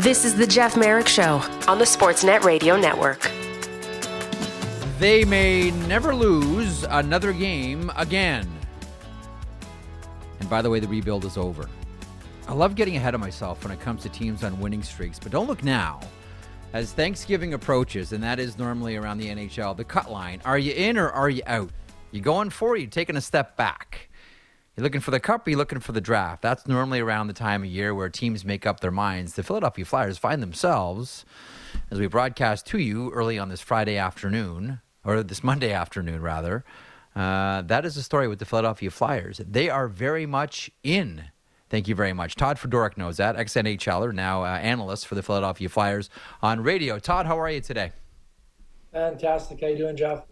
This is the Jeff Merrick Show on the Sportsnet Radio Network. They may never lose another game again. And by the way, the rebuild is over. I love getting ahead of myself when it comes to teams on winning streaks, but don't look now. As Thanksgiving approaches, and that is normally around the NHL, the cut line, are you in or are you out? You going for it, you're taking a step back. You're looking for the cup, you're looking for the draft. That's normally around the time of year where teams make up their minds. The Philadelphia Flyers find themselves, as we broadcast to you early on this Friday afternoon, or this Monday afternoon, rather. That is the story with the Philadelphia Flyers. They are very much in. Thank you very much. Todd Fedoruk knows that, ex-NHLer, now analyst for the Philadelphia Flyers on radio. Todd, how are you today? Fantastic. How you doing, Jeff?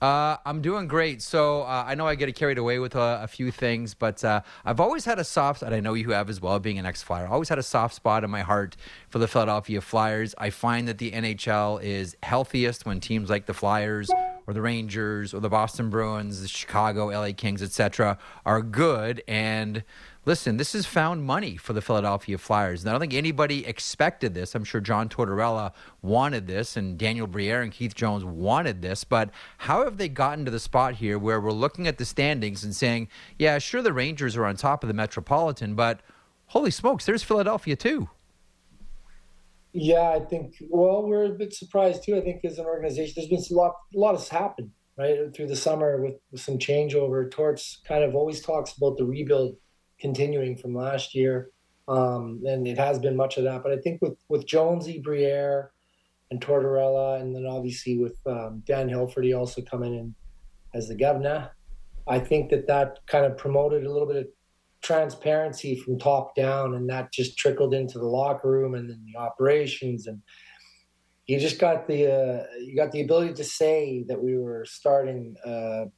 I'm doing great. So I know I get carried away with a few things, but I've always had a soft spot, and I know you have as well, being an ex-Flyer. I always had a soft spot in my heart for the Philadelphia Flyers. I find that the NHL is healthiest when teams like the Flyers or the Rangers or the Boston Bruins, the Chicago, LA Kings, etc. are good. And listen, this is found money for the Philadelphia Flyers. And I don't think anybody expected this. I'm sure John Tortorella wanted this, and Daniel Briere and Keith Jones wanted this. But how have they gotten to the spot here where we're looking at the standings and saying, yeah, sure, the Rangers are on top of the Metropolitan, but holy smokes, there's Philadelphia too. Yeah, I think, well, we're a bit surprised too, I think, as an organization. There's been a lot has happened, right, through the summer with some changeover. Torts kind of always talks about the rebuild continuing from last year, and it has been much of that. But I think with Jonesy, Briere, and Tortorella, and then obviously with Dan Hilferty also coming in as the governor, I think that kind of promoted a little bit of transparency from top down, and that just trickled into the locker room and then the operations, and you just got the ability to say that we were starting a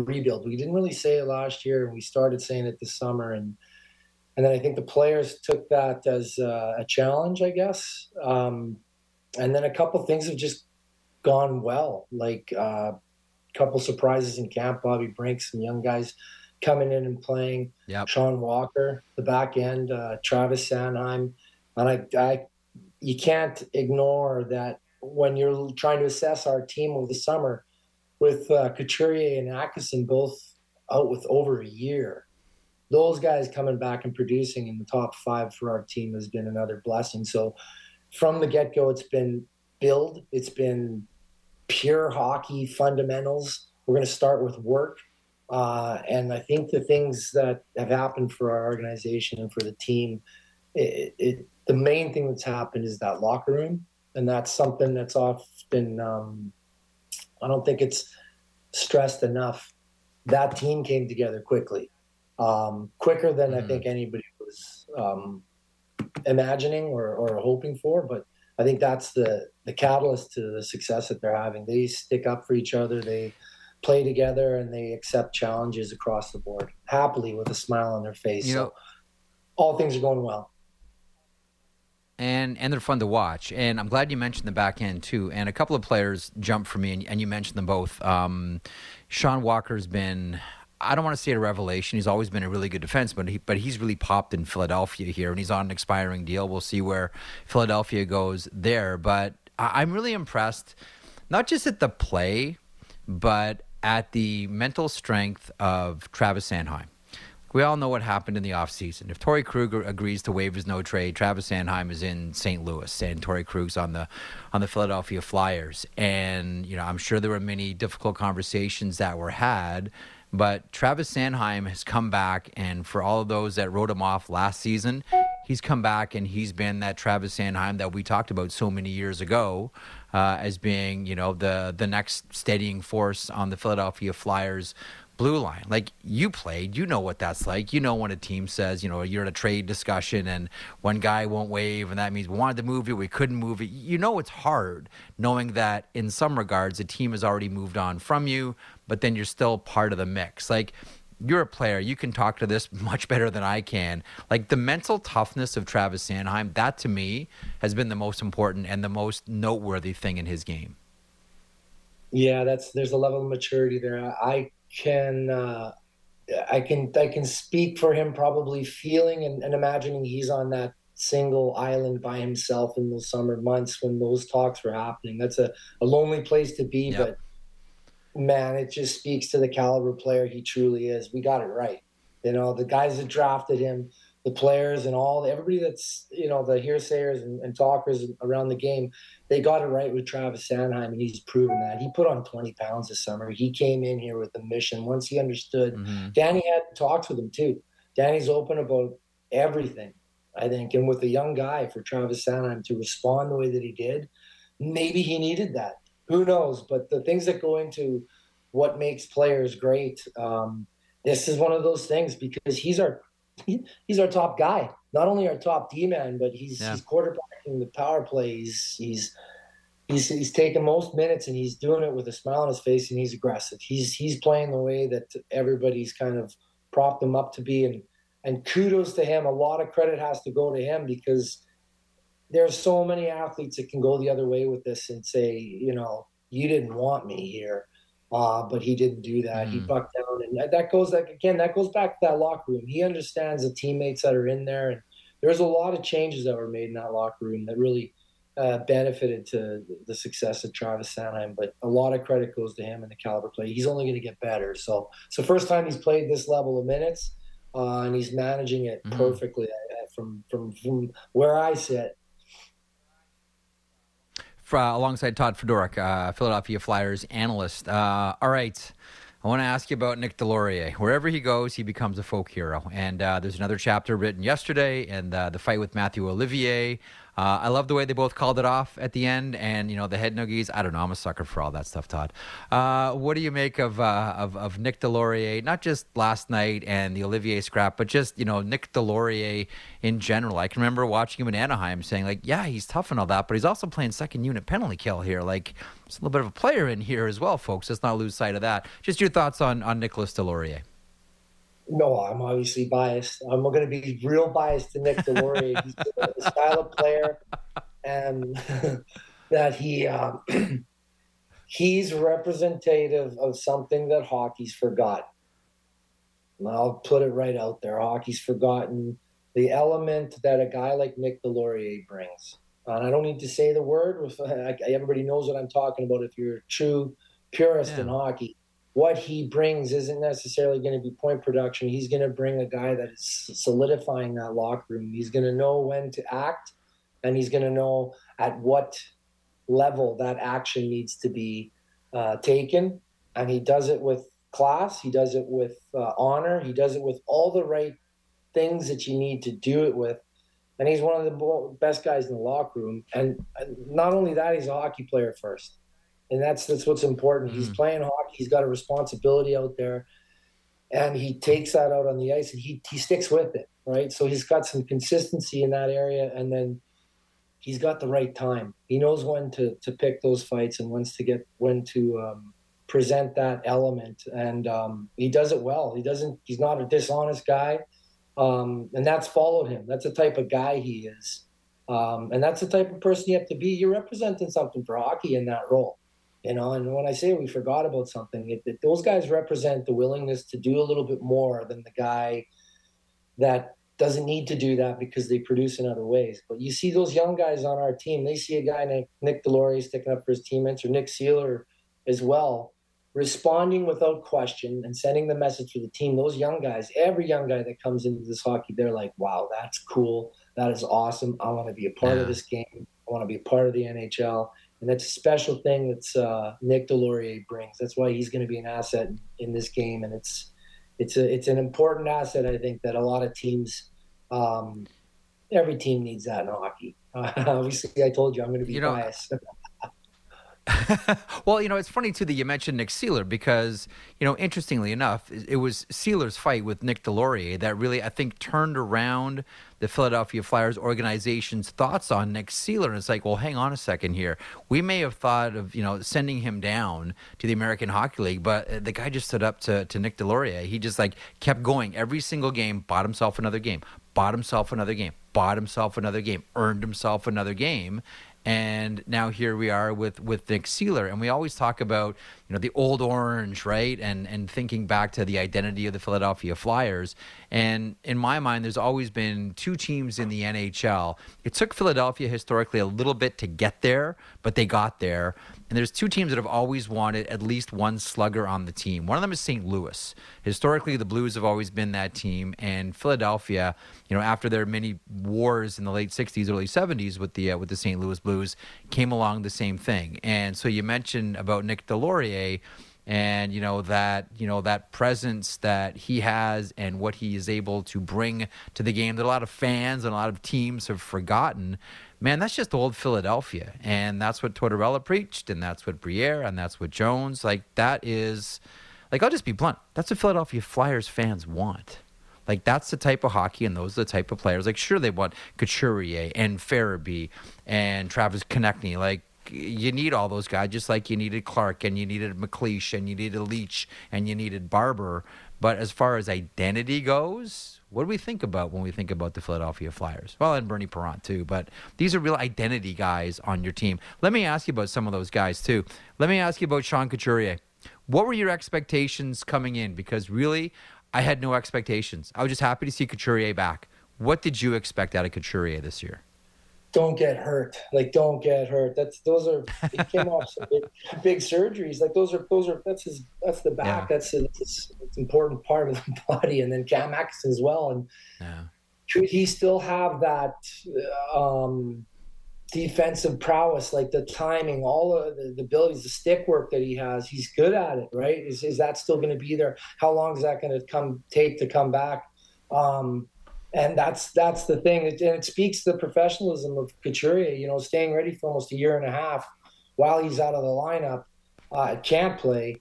rebuild. We didn't really say it last year, and we started saying it this summer, and then I think the players took that as a challenge, I guess, and then a couple things have just gone well, like a couple surprises in camp. Bobby Brink, some young guys coming in and playing. Yep. Sean Walker, the back end, Travis Sanheim. And you can't ignore that when you're trying to assess our team over the summer with Couturier and Atkinson both out with over a year. Those guys coming back and producing in the top five for our team has been another blessing. So from the get-go, it's been build. It's been pure hockey fundamentals. We're going to start with work. And I think the things that have happened for our organization and for the team, the main thing that's happened is that locker room. And that's something that's often, I don't think it's stressed enough. That team came together quickly, quicker than I think anybody was imagining or hoping for. But I think that's the catalyst to the success that they're having. They stick up for each other. They play together, and they accept challenges across the board happily with a smile on their face. So all things are going well. And they're fun to watch. And I'm glad you mentioned the back end too. And a couple of players jumped for me, and you mentioned them both. Sean Walker's been, I don't want to say a revelation. He's always been a really good defenseman, but he's really popped in Philadelphia here, and he's on an expiring deal. We'll see where Philadelphia goes there. But I'm really impressed, not just at the play, but at the mental strength of Travis Sanheim. We all know what happened in the offseason. If Torrey Krug agrees to waive his no trade, Travis Sanheim is in St. Louis, and Torrey Krug's on the Philadelphia Flyers. And I'm sure there were many difficult conversations that were had, but Travis Sanheim has come back, and for all of those that wrote him off last season, he's come back, and he's been that Travis Sanheim that we talked about so many years ago. As being, the next steadying force on the Philadelphia Flyers blue line. Like, you played, you know what that's like. You know when a team says, you're in a trade discussion and one guy won't waive, and that means we wanted to move you, we couldn't move it. It's hard knowing that in some regards the team has already moved on from you, but then you're still part of the mix. Like, you're a player. You can talk to this much better than I can. Like, the mental toughness of Travis Sanheim, that to me has been the most important and the most noteworthy thing in his game. Yeah, there's a level of maturity there. I can speak for him, probably feeling and imagining he's on that single island by himself in those summer months when those talks were happening. That's a lonely place to be, yeah. But man, it just speaks to the caliber player he truly is. We got it right. You know, the guys that drafted him, the players and all, everybody that's, you know, the hearsayers and talkers around the game, they got it right with Travis Sanheim, and he's proven that. He put on 20 pounds this summer. He came in here with a mission once he understood. Mm-hmm. Danny had talks with him too. Danny's open about everything, I think. And with a young guy, for Travis Sanheim to respond the way that he did, maybe he needed that. Who knows? But the things that go into what makes players great, this is one of those things, because he's our top guy, not only our top D man, but he's quarterbacking the power play. He's taking most minutes, and he's doing it with a smile on his face, and he's aggressive. He's playing the way that everybody's kind of propped him up to be, and kudos to him. A lot of credit has to go to him, because there's so many athletes that can go the other way with this and say, you know, you didn't want me here. But he didn't do that. He bucked down, and that goes back to that locker room. He understands the teammates that are in there, and there's a lot of changes that were made in that locker room that really benefited to the success of Travis Sanheim. But a lot of credit goes to him and the caliber play. He's only going to get better. So first time he's played this level of minutes, and he's managing it perfectly from where I sit. Alongside Todd Fedoruk, Philadelphia Flyers analyst. All right, I want to ask you about Nick Deslauriers. Wherever he goes, he becomes a folk hero. And there's another chapter written yesterday, and the fight with Matthew Olivier. I love the way they both called it off at the end, and, you know, the head noogies. I don't know. I'm a sucker for all that stuff, Todd. What do you make of Nick Deslauriers? Not just last night and the Olivier scrap, but just, you know, Nick Deslauriers in general. I can remember watching him in Anaheim saying, like, yeah, he's tough and all that, but he's also playing second unit penalty kill here. Like, there's a little bit of a player in here as well, folks. Let's not lose sight of that. Just your thoughts on Nicholas Deslauriers. No, I'm obviously biased. I'm going to be real biased to Nick Deslauriers. He's the style of player, and that he's representative of something that hockey's forgotten. And I'll put it right out there. Hockey's forgotten the element that a guy like Nick Deslauriers brings. And I don't need to say the word. Everybody knows what I'm talking about if you're a true purist in hockey. What he brings isn't necessarily going to be point production. He's going to bring a guy that is solidifying that locker room. He's going to know when to act, and he's going to know at what level that action needs to be taken. And he does it with class. He does it with honor. He does it with all the right things that you need to do it with. And he's one of the best guys in the locker room. And not only that, he's a hockey player first. And that's what's important. He's playing hockey. He's got a responsibility out there, and he takes that out on the ice, and he sticks with it, right? So he's got some consistency in that area, and then he's got the right time. He knows when to pick those fights and when to present that element, and he does it well. He's not a dishonest guy, and that's followed him. That's the type of guy he is, and that's the type of person you have to be. You're representing something for hockey in that role. You know, and when I say we forgot about something, those guys represent the willingness to do a little bit more than the guy that doesn't need to do that because they produce in other ways. But you see those young guys on our team, they see a guy named Nick Deslauriers sticking up for his teammates, or Nick Seeler as well, responding without question and sending the message to the team. Those young guys, every young guy that comes into this hockey, they're like, wow, that's cool. That is awesome. I want to be a part of this game. I want to be a part of the NHL. And that's a special thing that Nick Deslauriers brings. That's why he's going to be an asset in this game, and it's an important asset, I think, that a lot of teams, every team needs that in hockey. Obviously, I told you I'm going to be biased. Well, you know, it's funny, too, that you mentioned Nick Seeler because, you know, interestingly enough, it was Seeler's fight with Nick Deslauriers that really, I think, turned around the Philadelphia Flyers organization's thoughts on Nick Seeler. And it's like, well, hang on a second here. We may have thought of, you know, sending him down to the American Hockey League, but the guy just stood up to Nick Deslauriers. He just, like, kept going every single game, bought himself another game, earned himself another game. And now here we are with Nick Seeler. And we always talk about, you know, the old orange, right? And thinking back to the identity of the Philadelphia Flyers. And in my mind, there's always been two teams in the NHL. It took Philadelphia historically a little bit to get there, but they got there. And there's two teams that have always wanted at least one slugger on the team. One of them is St. Louis. Historically, the Blues have always been that team. And Philadelphia, you know, after their many wars in the late 60s, early 70s with the St. Louis Blues, came along the same thing. And so you mentioned about Nick Deslauriers and, you know, that presence that he has and what he is able to bring to the game that a lot of fans and a lot of teams have forgotten. Man, that's just old Philadelphia. And that's what Tortorella preached, and that's what Briere, and that's what Jones. Like, that is, like, I'll just be blunt. That's what Philadelphia Flyers fans want. Like, that's the type of hockey, and those are the type of players. Like, sure, they want Couturier and Farabee and Travis Konecny. Like, you need all those guys, just like you needed Clark and you needed McLeish and you needed Leach and you needed Barber. But as far as identity goes, what do we think about when we think about the Philadelphia Flyers? Well, and Bernie Parent, too. But these are real identity guys on your team. Let me ask you about some of those guys, too. Let me ask you about Sean Couturier. What were your expectations coming in? Because really, I had no expectations. I was just happy to see Couturier back. What did you expect out of Couturier this year? Don't get hurt. Like, don't get hurt. He came off some big surgeries. Like, that's the back. Yeah. It's an important part of the body. And then Cam Atkinson as well. And Could he still have that defensive prowess, like the timing, all of the abilities, the stick work that he has? He's good at it, right? Is that still going to be there? How long is that going to take to come back? And that's the thing. And it speaks to the professionalism of Couturier, you know, staying ready for almost a year and a half while he's out of the lineup, can't play.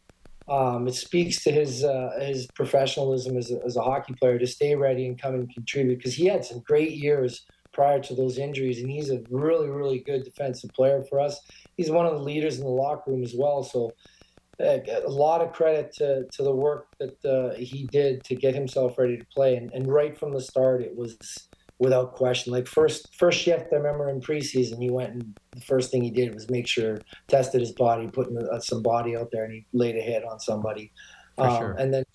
It speaks to his professionalism as a hockey player to stay ready and come and contribute, because he had some great years prior to those injuries, and he's a really, really good defensive player for us. He's one of the leaders in the locker room as well, so a lot of credit to the work that he did to get himself ready to play. And right from the start, it was without question. Like, first shift, I remember in preseason, he went and the first thing he did was tested his body, putting some body out there, and he laid a hit on somebody. Sure. And then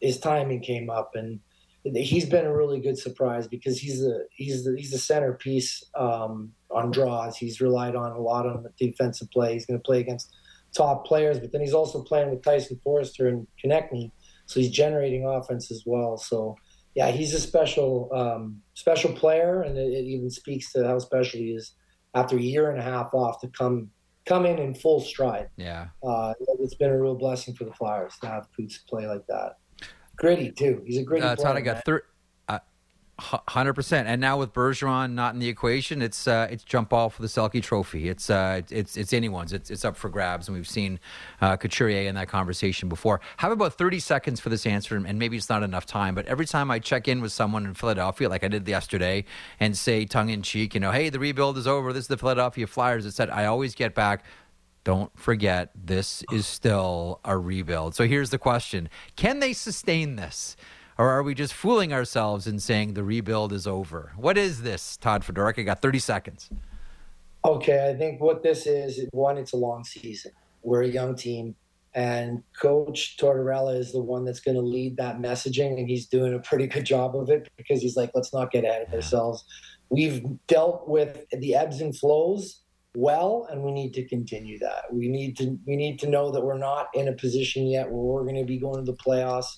his timing came up, and he's been a really good surprise, because he's the centerpiece on draws. He's relied on a lot on the defensive play. He's going to play against top players, but then he's also playing with Tyson Forster and Konecny, so he's generating offense as well. So, yeah, he's a special player, and it even speaks to how special he is after a year and a half off to come in full stride. Yeah, it's been a real blessing for the Flyers to have Coots play like that. Gritty too. He's a gritty player. Todd, I got 100%. And now with Bergeron not in the equation, it's jump ball for the Selke Trophy. It's anyone's. It's up for grabs, and we've seen Couturier in that conversation before. Have about 30 seconds for this answer, and maybe it's not enough time, but every time I check in with someone in Philadelphia, like I did yesterday, and say tongue-in-cheek, you know, hey, the rebuild is over, this is the Philadelphia Flyers, it said, I always get back, don't forget, this is still a rebuild. So here's the question. Can they sustain this? Or are we just fooling ourselves in saying the rebuild is over? What is this, Todd Fedoruk? I got 30 seconds. Okay, I think what this is, one, it's a long season. We're a young team, and Coach Tortorella is the one that's going to lead that messaging, and he's doing a pretty good job of it, because he's like, let's not get ahead of ourselves. We've dealt with the ebbs and flows well, and we need to continue that. We need to know that we're not in a position yet where we're going to be going to the playoffs.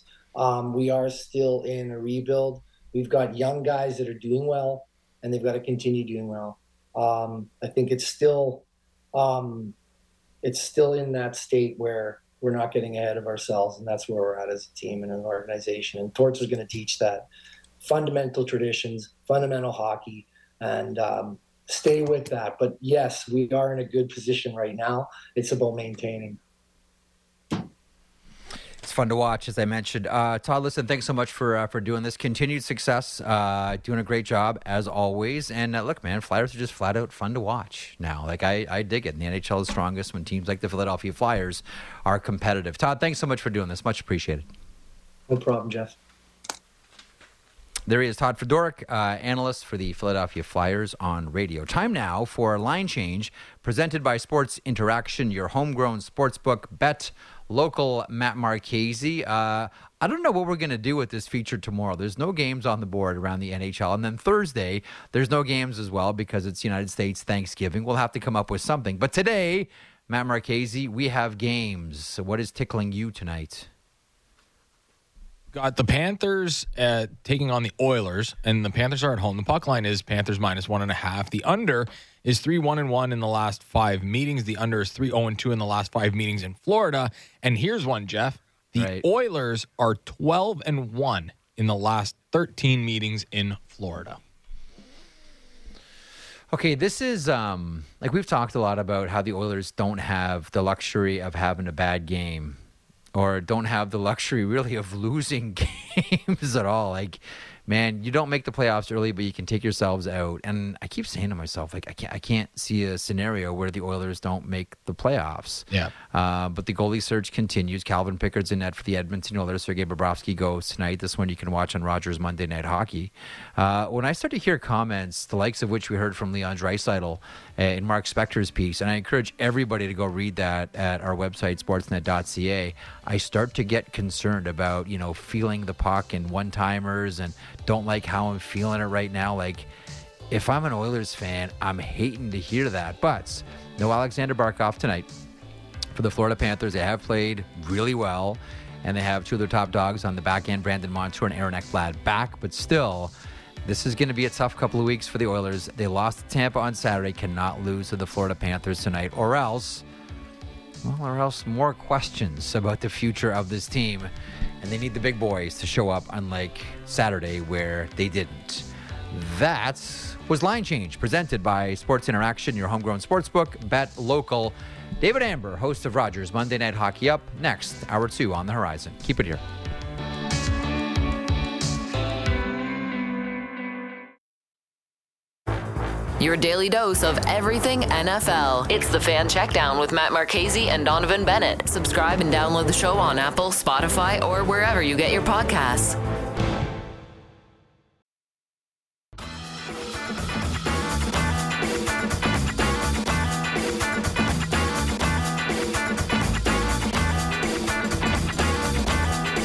We are still in a rebuild. We've got young guys that are doing well, and they've got to continue doing well. I think it's still in that state where we're not getting ahead of ourselves, and that's where we're at as a team and an organization. And Torts is going to teach that. Fundamental traditions, fundamental hockey, and stay with that. But, yes, we are in a good position right now. It's about maintaining. It's fun to watch, as I mentioned. Todd, listen, thanks so much for doing this. Continued success. Doing a great job, as always. And look, man, Flyers are just flat out fun to watch now. Like, I dig it. And the NHL is strongest when teams like the Philadelphia Flyers are competitive. Todd, thanks so much for doing this. Much appreciated. No problem, Jeff. There he is, Todd Fedoruk, analyst for the Philadelphia Flyers on radio. Time now for a line change presented by Sports Interaction, your homegrown sportsbook bet. Local Matt Marchese. I don't know what we're going to do with this feature tomorrow. There's no games on the board around the NHL. And then Thursday, there's no games as well because it's United States Thanksgiving. We'll have to come up with something. But today, Matt Marchese, we have games. So what is tickling you tonight? Got the Panthers taking on the Oilers, and the Panthers are at home. The puck line is Panthers -1.5. The under is 3-1-1 in the last 5 meetings. The under is 3-0-2 in the last 5 meetings in Florida. And here's one, Jeff. The Oilers are 12-1 in the last 13 meetings in Florida. Okay, this is, like we've talked a lot about how the Oilers don't have the luxury of having a bad game. Or don't have the luxury, really, of losing games at all. Like, man, you don't make the playoffs early, but you can take yourselves out. And I keep saying to myself, like, I can't see a scenario where the Oilers don't make the playoffs. Yeah. But the goalie search continues. Calvin Pickard's in net for the Edmonton Oilers. Sergei Bobrovsky goes tonight. This one you can watch on Rogers Monday Night Hockey. When I start to hear comments, the likes of which we heard from Leon Draisaitl in Mark Spector's piece, and I encourage everybody to go read that at our website, sportsnet.ca, I start to get concerned about, you know, feeling the puck and one-timers and don't like how I'm feeling it right now. Like, if I'm an Oilers fan, I'm hating to hear that. But no Alexander Barkov tonight for the Florida Panthers. They have played really well, and they have two of their top dogs on the back end, Brandon Montour and Aaron Ekblad, back. But still, this is going to be a tough couple of weeks for the Oilers. They lost to Tampa on Saturday, cannot lose to the Florida Panthers tonight, or else more questions about the future of this team. And they need the big boys to show up, unlike Saturday where they didn't. That was Line Change, presented by Sports Interaction, your homegrown sportsbook, bet local. David Amber, host of Rogers Monday Night Hockey, up next, hour 2 on the horizon. Keep it here. Your daily dose of everything NFL. It's the Fan Checkdown with Matt Marchese and Donovan Bennett. Subscribe and download the show on Apple, Spotify, or wherever you get your podcasts.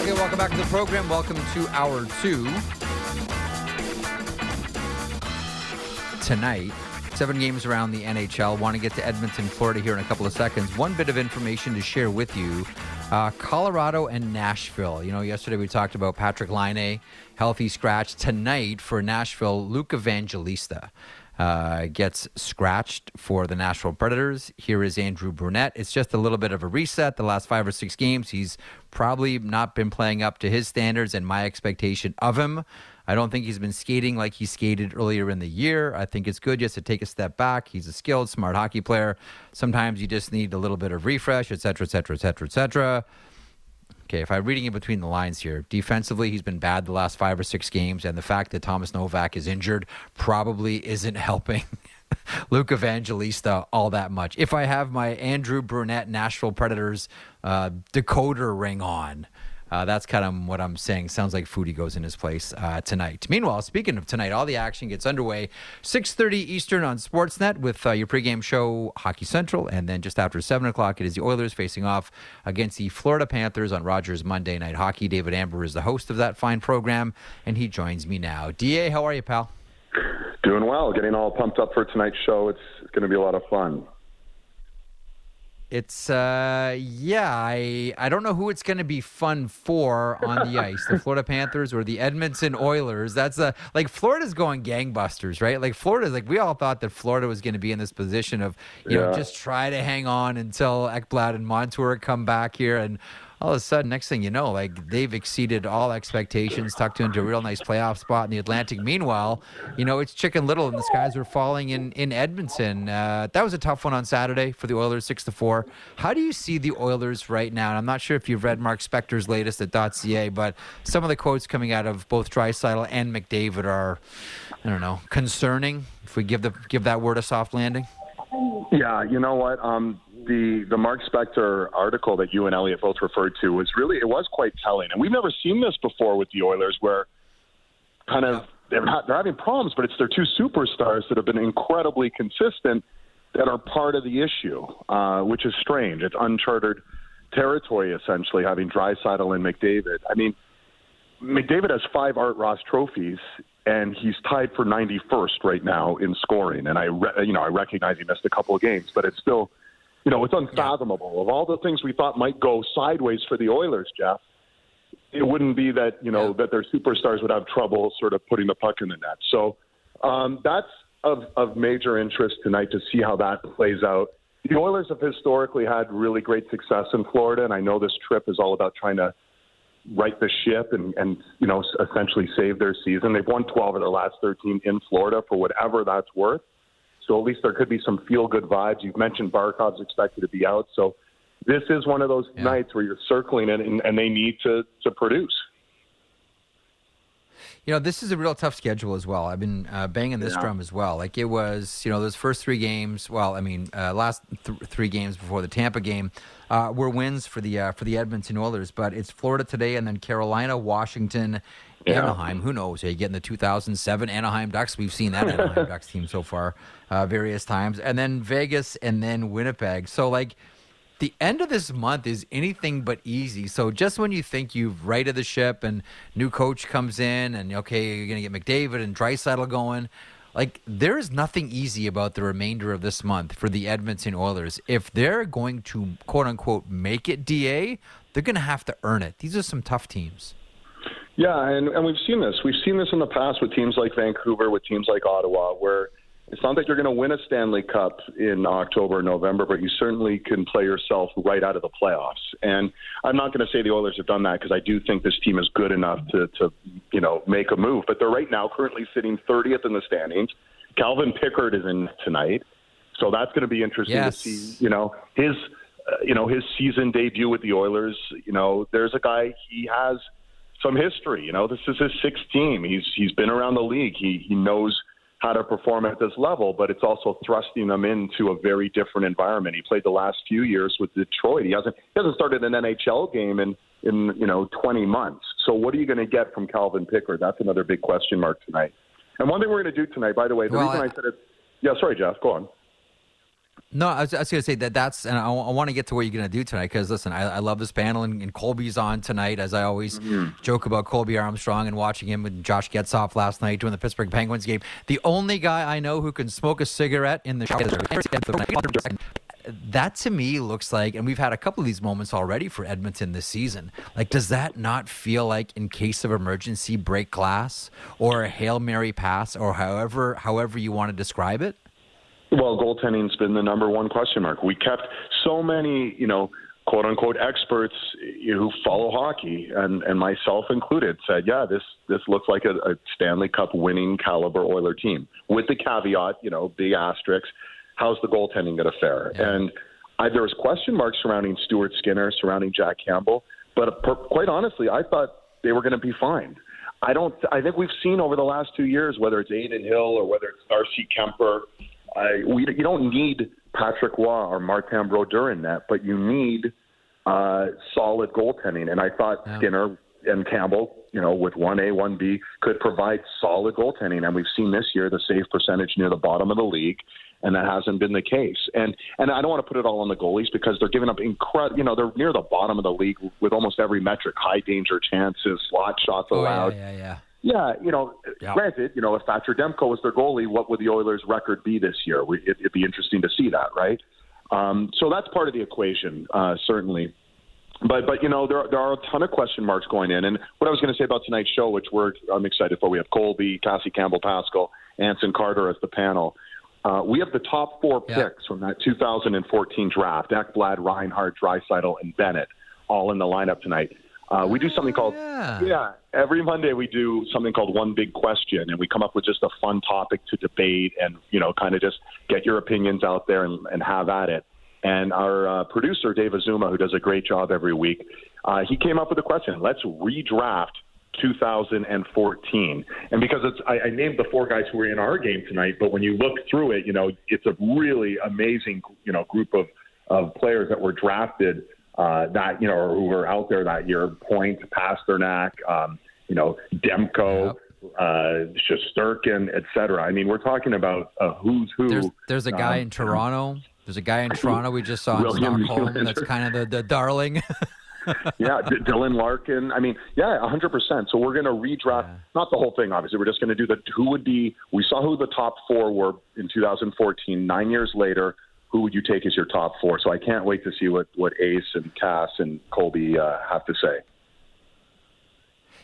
Okay, welcome back to the program. Welcome to Hour 2. Tonight, 7 games around the NHL. Want to get to Edmonton, Florida here in a couple of seconds. One bit of information to share with you. Colorado and Nashville. You know, yesterday we talked about Patrick Laine, healthy scratch. Tonight for Nashville, Luke Evangelista gets scratched for the Nashville Predators. Here is Andrew Brunette. It's just a little bit of a reset. The last 5 or 6 games, he's probably not been playing up to his standards and my expectation of him. I don't think he's been skating like he skated earlier in the year. I think it's good just to take a step back. He's a skilled, smart hockey player. Sometimes you just need a little bit of refresh, et cetera, et cetera, et cetera, et cetera. Okay, if I'm reading in between the lines here, defensively, he's been bad the last 5 or 6 games, and the fact that Thomas Novak is injured probably isn't helping Luke Evangelista all that much. If I have my Andrew Brunette Nashville Predators decoder ring on, that's kind of what I'm saying. Sounds like Foodie goes in his place tonight. Meanwhile, speaking of tonight, all the action gets underway. 6:30 Eastern on Sportsnet with your pregame show, Hockey Central. And then just after 7 o'clock, it is the Oilers facing off against the Florida Panthers on Rogers Monday Night Hockey. David Amber is the host of that fine program, and he joins me now. D.A., how are you, pal? Doing well. Getting all pumped up for tonight's show. It's going to be a lot of fun. It's, I don't know who it's going to be fun for on the ice, the Florida Panthers or the Edmonton Oilers. That's, like, Florida's going gangbusters, right? Like, Florida's, like, we all thought that Florida was going to be in this position of, you know, just try to hang on until Ekblad and Montour come back here. And all of a sudden, next thing you know, like, they've exceeded all expectations, tucked into a real nice playoff spot in the Atlantic. Meanwhile, you know, it's Chicken Little and the skies were falling in Edmonton. That was a tough one on Saturday for the Oilers, 6-4. How do you see the Oilers right now? And I'm not sure if you've read Mark Spector's latest at .ca, but some of the quotes coming out of both Draisaitl and McDavid are, I don't know, concerning, if we give that word a soft landing. Yeah, you know what? The Mark Spector article that you and Elliot both referred to was really, it was quite telling. And we've never seen this before with the Oilers where kind of they're having problems, but it's their two superstars that have been incredibly consistent that are part of the issue, which is strange. It's uncharted territory, essentially, having Draisaitl and McDavid. I mean, McDavid has 5 Art Ross trophies, and he's tied for 91st right now in scoring. And I recognize he missed a couple of games, but it's still, it's unfathomable. Of all the things we thought might go sideways for the Oilers, Jeff, it wouldn't be that, that their superstars would have trouble sort of putting the puck in the net. So that's of major interest tonight to see how that plays out. The Oilers have historically had really great success in Florida, and I know this trip is all about trying to right the ship and essentially save their season. They've won 12 of their last 13 in Florida, for whatever that's worth. So at least there could be some feel-good vibes. You've mentioned Barkov's expected to be out, so this is one of those nights where you're circling it and they need to produce. This is a real tough schedule as well. I've been banging this drum as well. Like it was, those first 3 games. Well, I mean, last 3 games before the Tampa game were wins for the Edmonton Oilers. But it's Florida today, and then Carolina, Washington, Anaheim. Who knows? Are you getting the 2007 Anaheim Ducks? We've seen that Anaheim Ducks team so far various times, and then Vegas, and then Winnipeg. So like. The end of this month is anything but easy. So just when you think you've righted the ship and new coach comes in and, okay, you're going to get McDavid and Draisaitl going, like there is nothing easy about the remainder of this month for the Edmonton Oilers. If they're going to, quote-unquote, make it DA, they're going to have to earn it. These are some tough teams. Yeah, and we've seen this. We've seen this in the past with teams like Vancouver, with teams like Ottawa, where it's not that you're going to win a Stanley Cup in October or November, but you certainly can play yourself right out of the playoffs. And I'm not going to say the Oilers have done that because I do think this team is good enough to make a move. But they're right now currently sitting 30th in the standings. Calvin Pickard is in tonight, so that's going to be interesting to see. His season debut with the Oilers. There's a guy, he has some history. This is his sixth team. He's been around the league. He knows how to perform at this level, but it's also thrusting them into a very different environment. He played the last few years with Detroit. He hasn't started an NHL game in 20 months. So what are you going to get from Calvin Pickard? That's another big question mark tonight. And one thing we're going to do tonight, by the way, the reason I said it... Yeah, sorry, Jeff, go on. No, I was going to say that's, and I want to get to what you're going to do tonight because, listen, I love this panel, and Colby's on tonight, as I always joke about Colby Armstrong and watching him with Josh Getzoff last night doing the Pittsburgh Penguins game. The only guy I know who can smoke a cigarette in the shower. That, to me, looks like, and we've had a couple of these moments already for Edmonton this season, like, does that not feel like, in case of emergency, break glass or a Hail Mary pass or however you want to describe it? Well, goaltending's been the number one question mark. We kept so many, quote-unquote experts who follow hockey, and myself included, said, this looks like a Stanley Cup winning caliber Oiler team. With the caveat, big asterisk, how's the goaltending going to fare? Yeah. And there was question marks surrounding Stuart Skinner, surrounding Jack Campbell, but quite honestly, I thought they were going to be fine. I think we've seen over the last 2 years, whether it's Aiden Hill or whether it's Darcy Kemper, you don't need Patrick Roy or Martin Brodeur in that, but you need solid goaltending. And I thought Skinner and Campbell, with 1A, 1B, could provide solid goaltending. And we've seen this year the save percentage near the bottom of the league, and that hasn't been the case. And I don't want to put it all on the goalies because they're giving up incredible. They're near the bottom of the league with almost every metric: high danger chances, slot shots allowed. Granted, if Thatcher Demko was their goalie, what would the Oilers' record be this year? It'd be interesting to see that, right? So that's part of the equation, certainly. But there are a ton of question marks going in. And what I was going to say about tonight's show, which I'm excited for, we have Colby, Cassie Campbell-Pascal, Anson Carter as the panel. We have the top 4 picks from that 2014 draft: Ekblad, Reinhardt, Draisaitl, and Bennett, all in the lineup tonight. We do something called, every Monday we do something called One Big Question, and we come up with just a fun topic to debate and, kind of just get your opinions out there and have at it. And our producer, Dave Azuma, who does a great job every week, he came up with a question: let's redraft 2014. And because I named the 4 guys who were in our game tonight, but when you look through it, it's a really amazing, group of players that were drafted who were out there that year: Point, Pastrnak, Demko, Shesterkin, et cetera. I mean, we're talking about a who's who. There's a guy in Toronto. There's a guy in Toronto we just saw in Stockholm. Nylander. That's kind of the darling. Yeah, Dylan Larkin. I mean, yeah, 100%. So we're going to redraft, not the whole thing, obviously. We're just going to do who would be, we saw who the top four were in 2014. 9 years later, who would you take as your top four? So I can't wait to see what Ace and Cass and Colby have to say.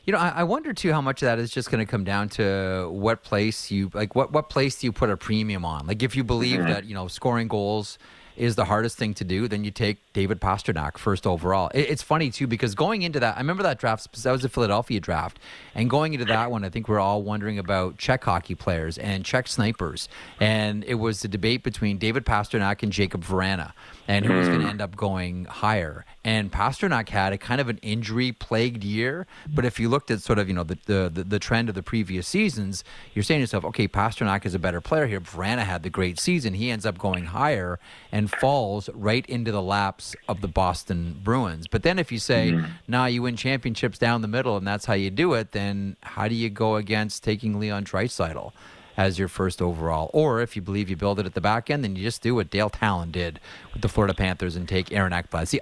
You know, I wonder, too, how much of that is just going to come down to what place you, like, what place do you put a premium on? Like, if you believe that, you know, scoring goals is the hardest thing to do, then you take David Pastrnak first overall. It's funny, too, because going into that, I remember that draft, that was the Philadelphia draft, and going into that one, I think we're all wondering about Czech hockey players and Czech snipers, and it was the debate between David Pastrnak and Jacob Verana, and who was going to end up going higher. And Pastrnak had a kind of an injury-plagued year, but if you looked at sort of, you know, the trend of the previous seasons, you're saying to yourself, okay, Pastrnak is a better player here. Verana had the great season. He ends up going higher and falls right into the laps of the Boston Bruins. But then if you say, nah, you win championships down the middle and that's how you do it, then how do you go against taking Leon Draisaitl as your first overall? Or if you believe you build it at the back end, then you just do what Dale Talon did with the Florida Panthers and take Aaron Ekblad. See,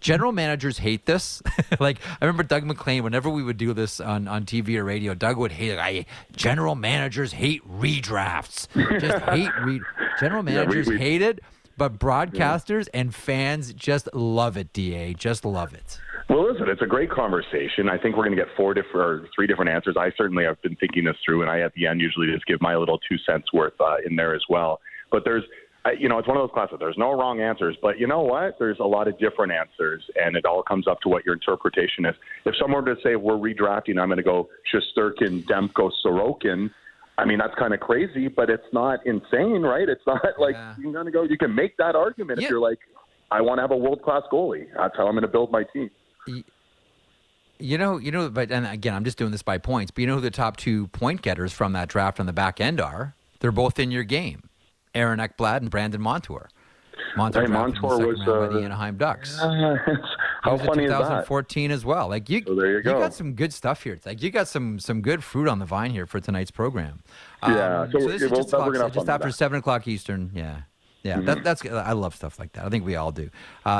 general managers hate this. Like, I remember Doug McLean, whenever we would do this on TV or radio, Doug would hate it. General managers hate redrafts. Just hate redrafts. General managers hate it. But broadcasters and fans just love it, DA. Just love it. Well, listen, it's a great conversation. I think we're going to get three different answers. I certainly have been thinking this through, and I, at the end, usually just give my little 2 cents worth in there as well. But there's, you know, it's one of those classes. There's no wrong answers. But you know what? There's a lot of different answers, and it all comes up to what your interpretation is. If someone were to say, we're redrafting, I'm going to go Shesterkin, Demko, Sorokin, I mean, that's kind of crazy, but it's not insane, right? It's not like you're going to go, you can make that argument if you're like, I want to have a world-class goalie. That's how I'm going to build my team. You know, but, and again, I'm just doing this by points, but you know who the top 2 point getters from that draft on the back end are? They're both in your game. Aaron Ekblad and Brandon Montour. Montour was the Anaheim Ducks. How funny is that? 2014 as well. Like you got some good stuff here. Like you got some good fruit on the vine here for tonight's program. So this is just after 7 o'clock Eastern. Yeah. That's I love stuff like that. I think we all do.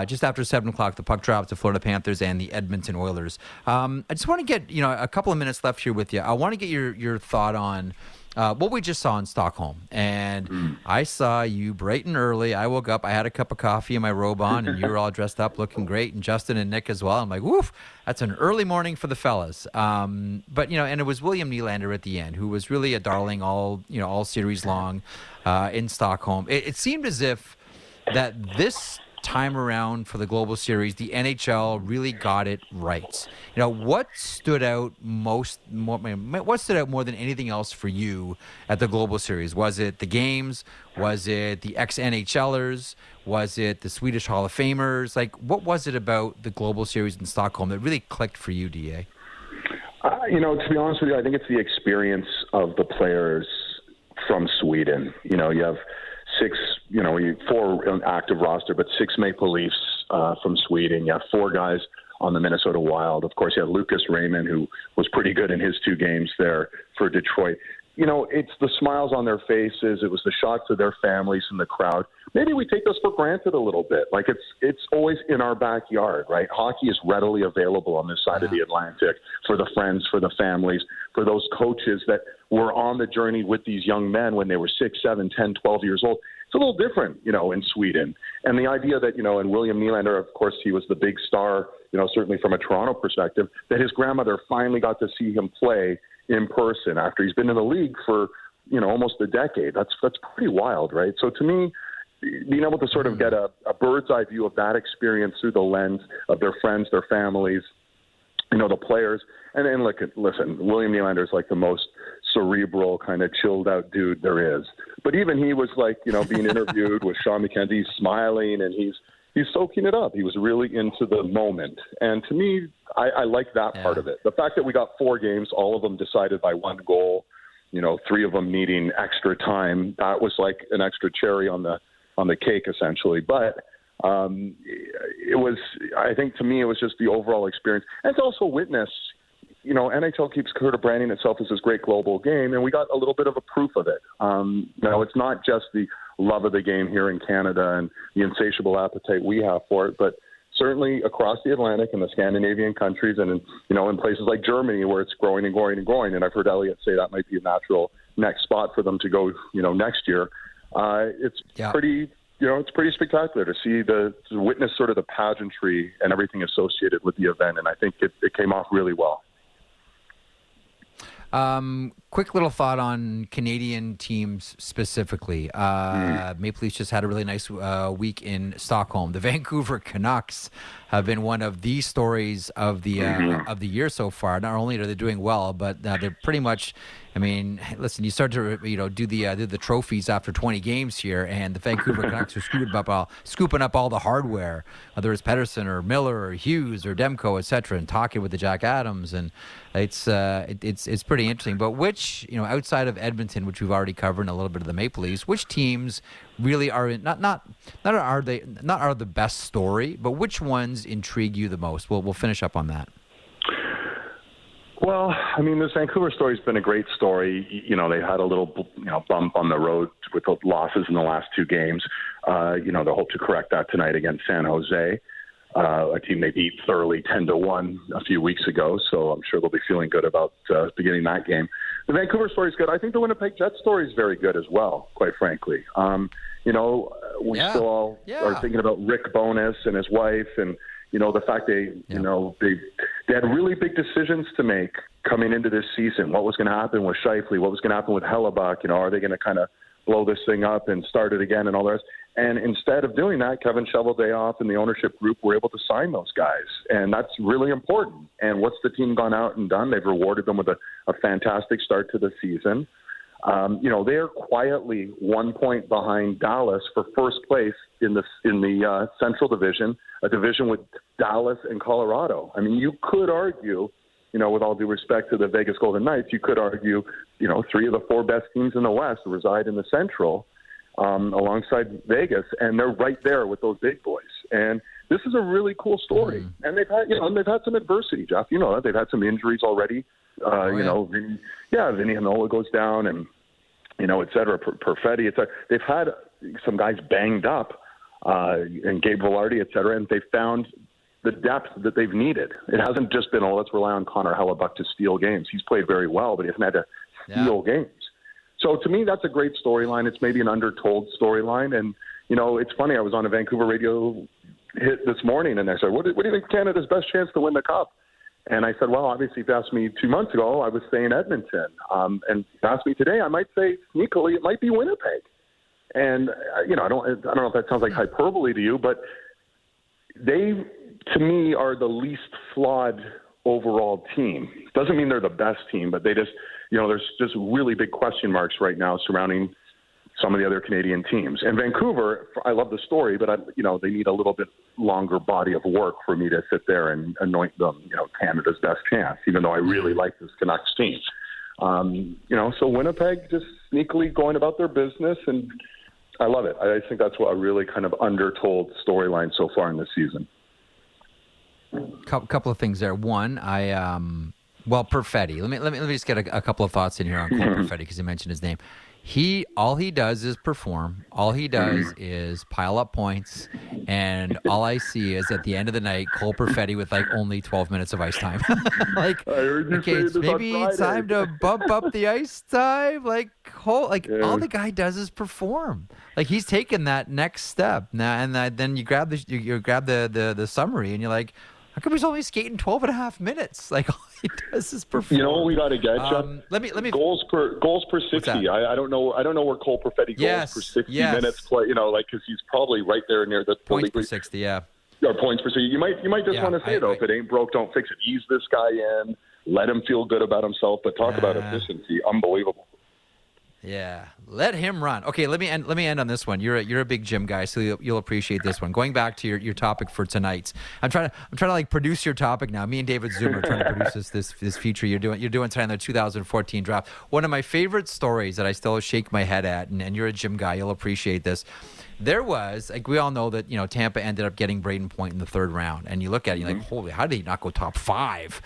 Just after 7 o'clock, the puck drops to Florida Panthers and the Edmonton Oilers. I just want to get a couple of minutes left here with you. I want to get your thought on what we just saw in Stockholm, and I saw you bright and early. I woke up, I had a cup of coffee and my robe on, and you were all dressed up looking great, and Justin and Nick as well. I'm like, woof, that's an early morning for the fellas. But, and it was William Nylander at the end, who was really a darling all series long in Stockholm. It seemed as if that this time around for the Global Series, the NHL really got it right. What stood out more than anything else for you at the Global Series? Was it the games? Was it the ex-NHLers? Was it the Swedish Hall of Famers? Like, what was it about the Global Series in Stockholm that really clicked for you, DA? To be honest with you, I think it's the experience of the players from Sweden. You have six, four on active roster, but six Maple Leafs from Sweden. You have four guys on the Minnesota Wild. Of course, you have Lucas Raymond, who was pretty good in his 2 games there for Detroit. It's the smiles on their faces. It was the shots of their families in the crowd. Maybe we take this for granted a little bit. Like it's always in our backyard, right? Hockey is readily available on this side of the Atlantic for the friends, for the families, for those coaches that were on the journey with these young men when they were 6, 7, 10, 12 years old. It's a little different, in Sweden. And the idea that, and William Nylander, of course, he was the big star, certainly from a Toronto perspective, that his grandmother finally got to see him play in person after he's been in the league for, almost a decade. That's pretty wild, right? So to me, being able to sort of get a bird's eye view of that experience through the lens of their friends, their families, the players. And then listen, William Nylander is like the most cerebral kind of chilled out dude there is. But even he was like, being interviewed with Sean McKenzie, he's smiling and he's soaking it up. He was really into the moment. And to me, I like that part of it. The fact that we got 4 games, all of them decided by 1 goal, 3 of them needing extra time. That was like an extra cherry on the cake, essentially. But it was, I think to me, it was just the overall experience. And to also witness you know, NHL keeps branding itself as this great global game, and we got a little bit of a proof of it. You know, it's not just the love of the game here in Canada and the insatiable appetite we have for it, but certainly across the Atlantic and the Scandinavian countries and, in, you know, in places like Germany where it's growing and growing and growing. And I've heard Elliot say that might be a natural next spot for them to go, you know, next year. It's pretty spectacular to see to witness sort of the pageantry and everything associated with the event. And I think it came off really well. Quick little thought on Canadian teams specifically. Maple Leafs just had a really nice week in Stockholm. The Vancouver Canucks have been one of the stories of the year so far. Not only are they doing well, but they're pretty much. I mean, listen, you start to do the trophies after 20 games here, and the Vancouver Canucks are scooping up all the hardware, whether it's Pettersson or Miller or Hughes or Demko, etc., and talking with the Jack Adams, and it's pretty interesting. But which outside of Edmonton, which we've already covered, and a little bit of the Maple Leafs, which teams really are not the best story, but which ones intrigue you the most? We'll finish up on that. Well, I mean, this Vancouver story's been a great story. You know, they had a little bump on the road with the losses in the last two games. They hope to correct that tonight against San Jose, a team they beat thoroughly 10-1 a few weeks ago, so I'm sure they'll be feeling good about beginning that game. The Vancouver story's good. I think the Winnipeg Jets story is very good as well, quite frankly. We still are thinking about Rick Bowness and his wife, and the fact they had really big decisions to make coming into this season. What was going to happen with Scheifele? What was going to happen with Hellebuck? Are they going to kind of blow this thing up and start it again and all the rest? And instead of doing that, Kevin Cheveldayoff and the ownership group were able to sign those guys. And that's really important. And what's the team gone out and done? They've rewarded them with a fantastic start to the season. They're quietly 1 point behind Dallas for first place in the Central Division, a division with Dallas and Colorado. I mean, you could argue, with all due respect to the Vegas Golden Knights, you could argue, three of the four best teams in the West reside in the Central, alongside Vegas, and they're right there with those big boys. And this is a really cool story. Mm-hmm. And they've had some adversity, Jeff. You know that they've had some injuries already. Vinny Hinola goes down, and et cetera, Perfetti, et cetera. They've had some guys banged up, and Gabe Vilardi, et cetera, and they've found the depth that they've needed. It hasn't just been, let's rely on Connor Hellebuck to steal games. He's played very well, but he hasn't had to steal games. So to me, that's a great storyline. It's maybe an undertold storyline, and it's funny. I was on a Vancouver radio hit this morning, and I said, "What do you think Canada's best chance to win the cup?" And I said, well, obviously, if you asked me 2 months ago, I would say in Edmonton. And if you asked me today, I might say, sneakily, it might be Winnipeg. And, I don't know if that sounds like hyperbole to you, but they, to me, are the least flawed overall team. Doesn't mean they're the best team, but they just, there's just really big question marks right now surrounding some of the other Canadian teams. And Vancouver, I love the story, but they need a little bit longer body of work for me to sit there and anoint them, Canada's best chance, even though I really like this Canucks team. So Winnipeg just sneakily going about their business, and I love it. I think that's what a really kind of undertold storyline so far in this season. Couple of things there. One, Perfetti. Let me just get a couple of thoughts in here on Cole Perfetti, because you mentioned his name. All he does is perform. All he does is pile up points, and all I see is at the end of the night, Cole Perfetti with only 12 minutes of ice time. Maybe it's time to bump up the ice time. All the guy does is perform. He's taken that next step now, and then you grab the summary, and you're like, how come he's only skating 12 and a half minutes? All he does is perform. You know what we got to get, Jeff? Let me goals per 60. I don't know where Cole Perfetti goals per 60 minutes play. Because he's probably right there near the points per 60. Yeah, or points per 60. You might just want to say if it ain't broke, don't fix it. Ease this guy in, let him feel good about himself. But talk about efficiency, unbelievable. Yeah, let him run. Okay, let me end on this one. You're a big gym guy, so you'll appreciate this one. Going back to your topic for tonight, I'm trying to produce your topic now. Me and David Zoom are trying to produce this feature you're doing tonight on the 2014 draft. One of my favorite stories that I still shake my head at, and you're a gym guy, you'll appreciate this. There was, we all know that, Tampa ended up getting Brayden Point in the third round, and you look at it, you're like, holy, how did he not go top 5?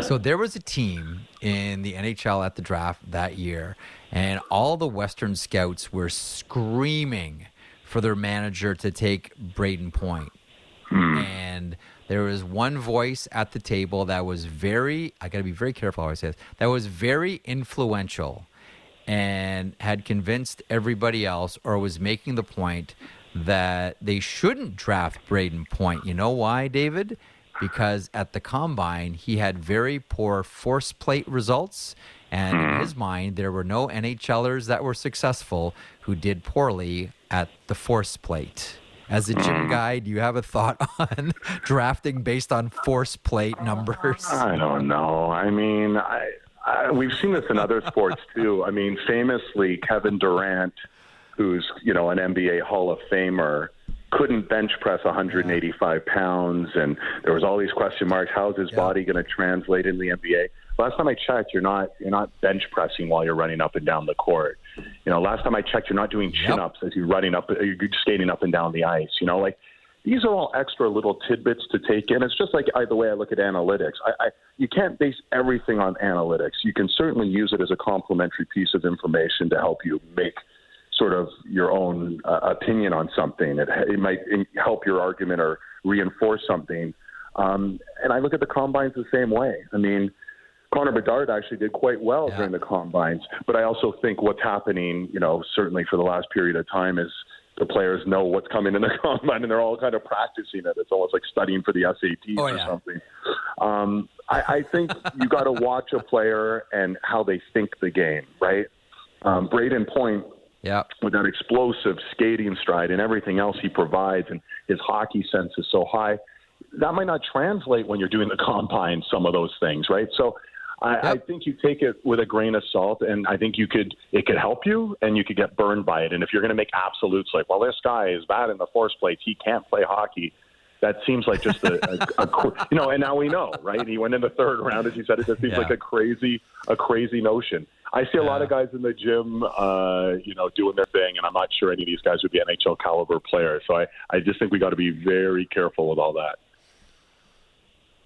So there was a team in the NHL at the draft that year, and all the Western scouts were screaming for their manager to take Brayden Point. And there was one voice at the table that was I got to be very careful how I say this, that was very influential and had convinced everybody else, or was making the point that they shouldn't draft Brayden Point. You know why, David? Because at the Combine, he had very poor force plate results, and in his mind, there were no NHLers that were successful who did poorly at the force plate. As a gym guy, do you have a thought on drafting based on force plate numbers? I don't know. I mean, we've seen this in other sports, too. I mean, famously, Kevin Durant, who's, you know, an NBA Hall of Famer, couldn't bench press 185 pounds, and there was all these question marks. How's his body going to translate in the NBA? Last time I checked, you're not bench pressing while you're running up and down the court. You know, last time I checked, you're not doing chin-ups as you're running up, you're skating up and down the ice. You know, like, these are all extra little tidbits to take in. It's just like the way I look at analytics. You can't base everything on analytics. You can certainly use it as a complementary piece of information to help you make sort of your own opinion on something. It might help your argument or reinforce something. And I look at the Combines the same way. I mean, Connor Bedard actually did quite well during the Combines, but I also think what's happening, you know, certainly for the last period of time, is the players know what's coming in the Combine, and they're all kind of practicing it. It's almost like studying for the SATs or something. I think you got to watch a player and how they think the game, right? Brayden Point, with that explosive skating stride and everything else he provides, and his hockey sense is so high, that might not translate when you're doing the Combine, some of those things, right? So I think you take it with a grain of salt, and I think it could help you, and you could get burned by it. And if you're going to make absolutes like, well, this guy is bad in the force plates, he can't play hockey, that seems like just you know, and now we know, right? He went in the third round, as you said. It just seems like a crazy notion. I see a lot of guys in the gym, you know, doing their thing, and I'm not sure any of these guys would be NHL caliber players. So I just think we got to be very careful with all that.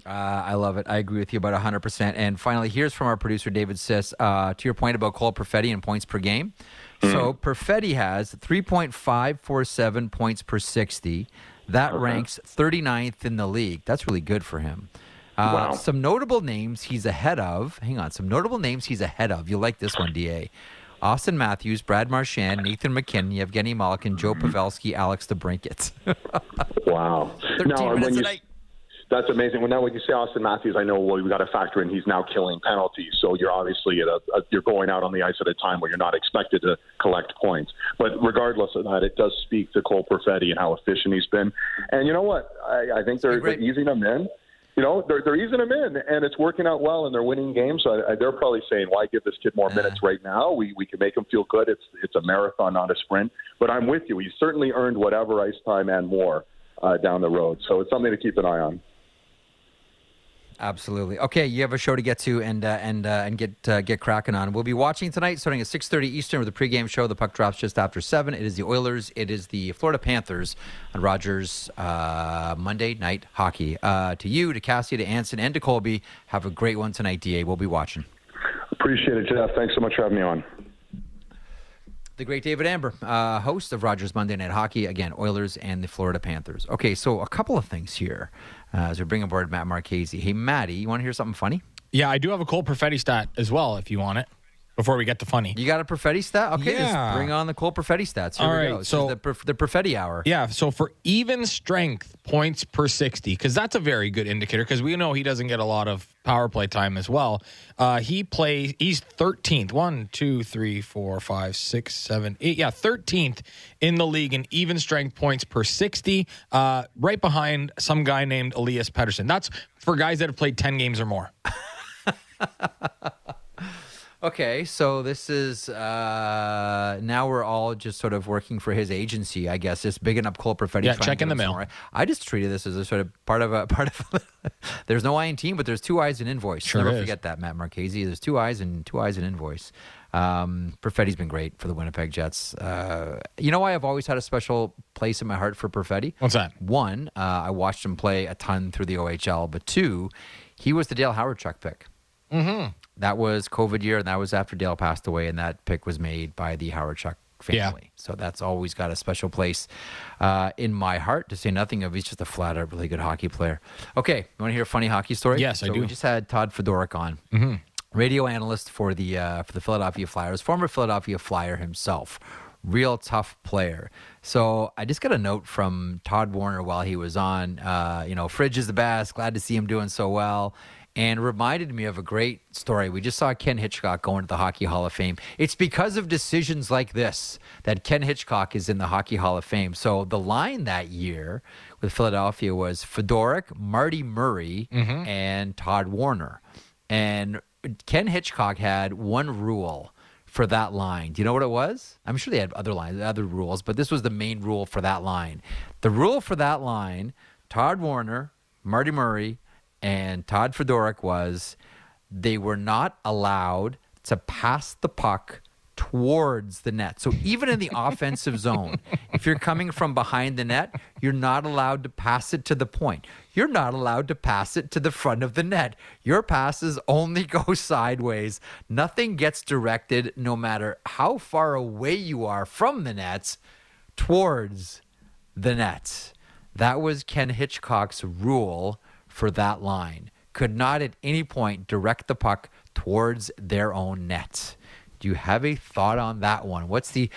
I love it. I agree with you about 100%. And finally, here's from our producer, David Siss, to your point about Cole Perfetti and points per game. So Perfetti has 3.547 points per 60. That ranks 39th in the league. That's really good for him. Some notable names he's ahead of. Hang on. Some notable names he's ahead of. You like this one, DA. Austin Matthews, Brad Marchand, Nathan McKinnon, Evgeny Malkin, Joe Pavelski, Alex DeBrincat. Wow. 13 minutes a night. That's amazing. Well, now when you say Austin Matthews, I know we've got to factor in he's now killing penalties. So you're obviously you're going out on the ice at a time where you're not expected to collect points. But regardless of that, it does speak to Cole Perfetti and how efficient he's been. And you know what? I think they're easing him in. You know, they're easing him in, and it's working out well, and they're winning games. So they're probably saying, why give this kid more minutes right now? We can make him feel good. It's a marathon, not a sprint. But I'm with you. He certainly earned whatever ice time and more down the road. So it's something to keep an eye on. Absolutely. Okay, you have a show to get to and get cracking on. We'll be watching tonight, starting at 6:30 Eastern with the pregame show. The puck drops just after 7. It is the Oilers. It is the Florida Panthers on Rogers Monday Night Hockey. To you, to Cassie, to Anson, and to Colby, have a great one tonight, DA. We'll be watching. Appreciate it, Jeff. Thanks so much for having me on. The great David Amber, host of Rogers Monday Night Hockey, again, Oilers and the Florida Panthers. Okay, so a couple of things here as we bring aboard Matt Marchese. Hey, Matty, you want to hear something funny? Yeah, I do have a Cole Perfetti stat as well, if you want it, before we get to funny. You got a Perfetti stat? Okay, just bring on the Cole Perfetti stats. Here we go. So the Perfetti hour. Yeah, so for even strength points per 60, because that's a very good indicator, because we know he doesn't get a lot of power play time as well. He's 13th. 1, 2, 3, 4, 5, 6, 7, 8. Yeah, 13th in the league in even strength points per 60, right behind some guy named Elias Pettersson. That's for guys that have played 10 games or more. Okay, so this is now we're all just sort of working for his agency, I guess. Just bigging up Cole Perfetti. Yeah, check in the mail. Somewhere. I just treated this as a sort of part of. There's no I in team, but there's two I's in invoice. Sure. Never forget that, Matt Marchese. There's two I's and invoice. Perfetti's been great for the Winnipeg Jets. You know why I've always had a special place in my heart for Perfetti? What's that? One, I watched him play a ton through the OHL, but two, he was the Dale Hawerchuk pick. Mm-hmm. That was COVID year, and that was after Dale passed away, and that pick was made by the Hawerchuk family. Yeah. So that's always got a special place in my heart, to say nothing of he's just a flat-out really good hockey player. Okay, you want to hear a funny hockey story? Yes, I do. We just had Todd Fedoruk on. Mm-hmm. Radio analyst for the Philadelphia Flyers, former Philadelphia Flyer himself, real tough player. So I just got a note from Todd Warner while he was on. You know, Fridge is the best. Glad to see him doing so well, and reminded me of a great story. We just saw Ken Hitchcock going to the Hockey Hall of Fame. It's because of decisions like this that Ken Hitchcock is in the Hockey Hall of Fame. So the line that year with Philadelphia was Fedoruk, Marty Murray, mm-hmm. and Todd Warner, and Ken Hitchcock had one rule for that line. Do you know what it was? I'm sure they had other lines, other rules, but this was the main rule for that line. The rule for that line, Todd Warner, Marty Murray, and Todd Fedoruk was they were not allowed to pass the puck towards the net. So even in the offensive zone, if you're coming from behind the net, you're not allowed to pass it to the point. You're not allowed to pass it to the front of the net. Your passes only go sideways. Nothing gets directed, no matter how far away you are from the nets, towards the nets. That was Ken Hitchcock's rule for that line. Could not at any point direct the puck towards their own net. Do you have a thought on that one? What's the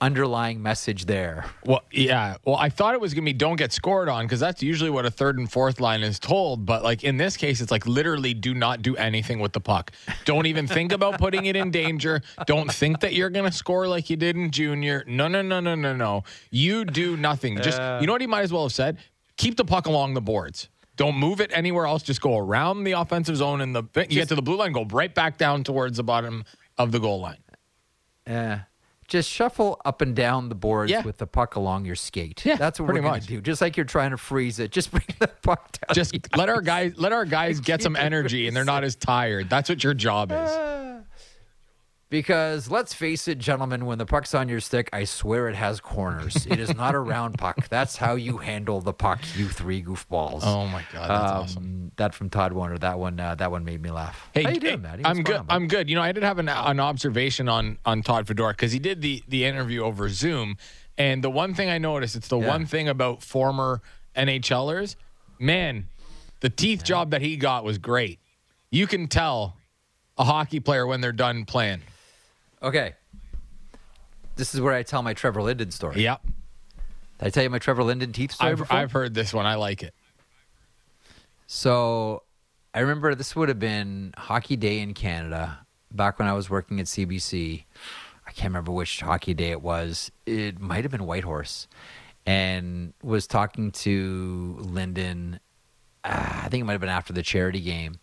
underlying message there? Well, yeah. Well, I thought it was going to be don't get scored on, because that's usually what a third and fourth line is told. But like in this case, it's like literally do not do anything with the puck. Don't even think about putting it in danger. Don't think that you're going to score like you did in junior. No. You do nothing. Just, you know what he might as well have said? Keep the puck along the boards. Don't move it anywhere else. Just go around the offensive zone and you get to the blue line, go right back down towards the bottom of the goal line. Just shuffle up and down the boards with the puck along your skate. Yeah, that's what we're going to do. Just like you're trying to freeze it, just bring the puck down. Just let our guys get some energy and they're not as tired. That's what your job is. Because let's face it, gentlemen, when the puck's on your stick, I swear it has corners. It is not a round puck. That's how you handle the puck, you three goofballs. Oh my God, that's awesome. That from Todd Warner. That one made me laugh. Hey, how you doing, Maddie? I'm good. I'm good. You know, I did have an observation on Todd Fedoruk, because he did the interview over Zoom, and the one thing I noticed, it's the one thing about former NHLers, man, the teeth job that he got was great. You can tell a hockey player when they're done playing. Okay. This is where I tell my Trevor Linden story. Yep. Did I tell you my Trevor Linden teeth story before? I've heard this one. I like it. So I remember this would have been Hockey Day in Canada back when I was working at CBC. I can't remember which hockey day it was. It might have been Whitehorse. And was talking to Linden, I think it might have been after the charity game,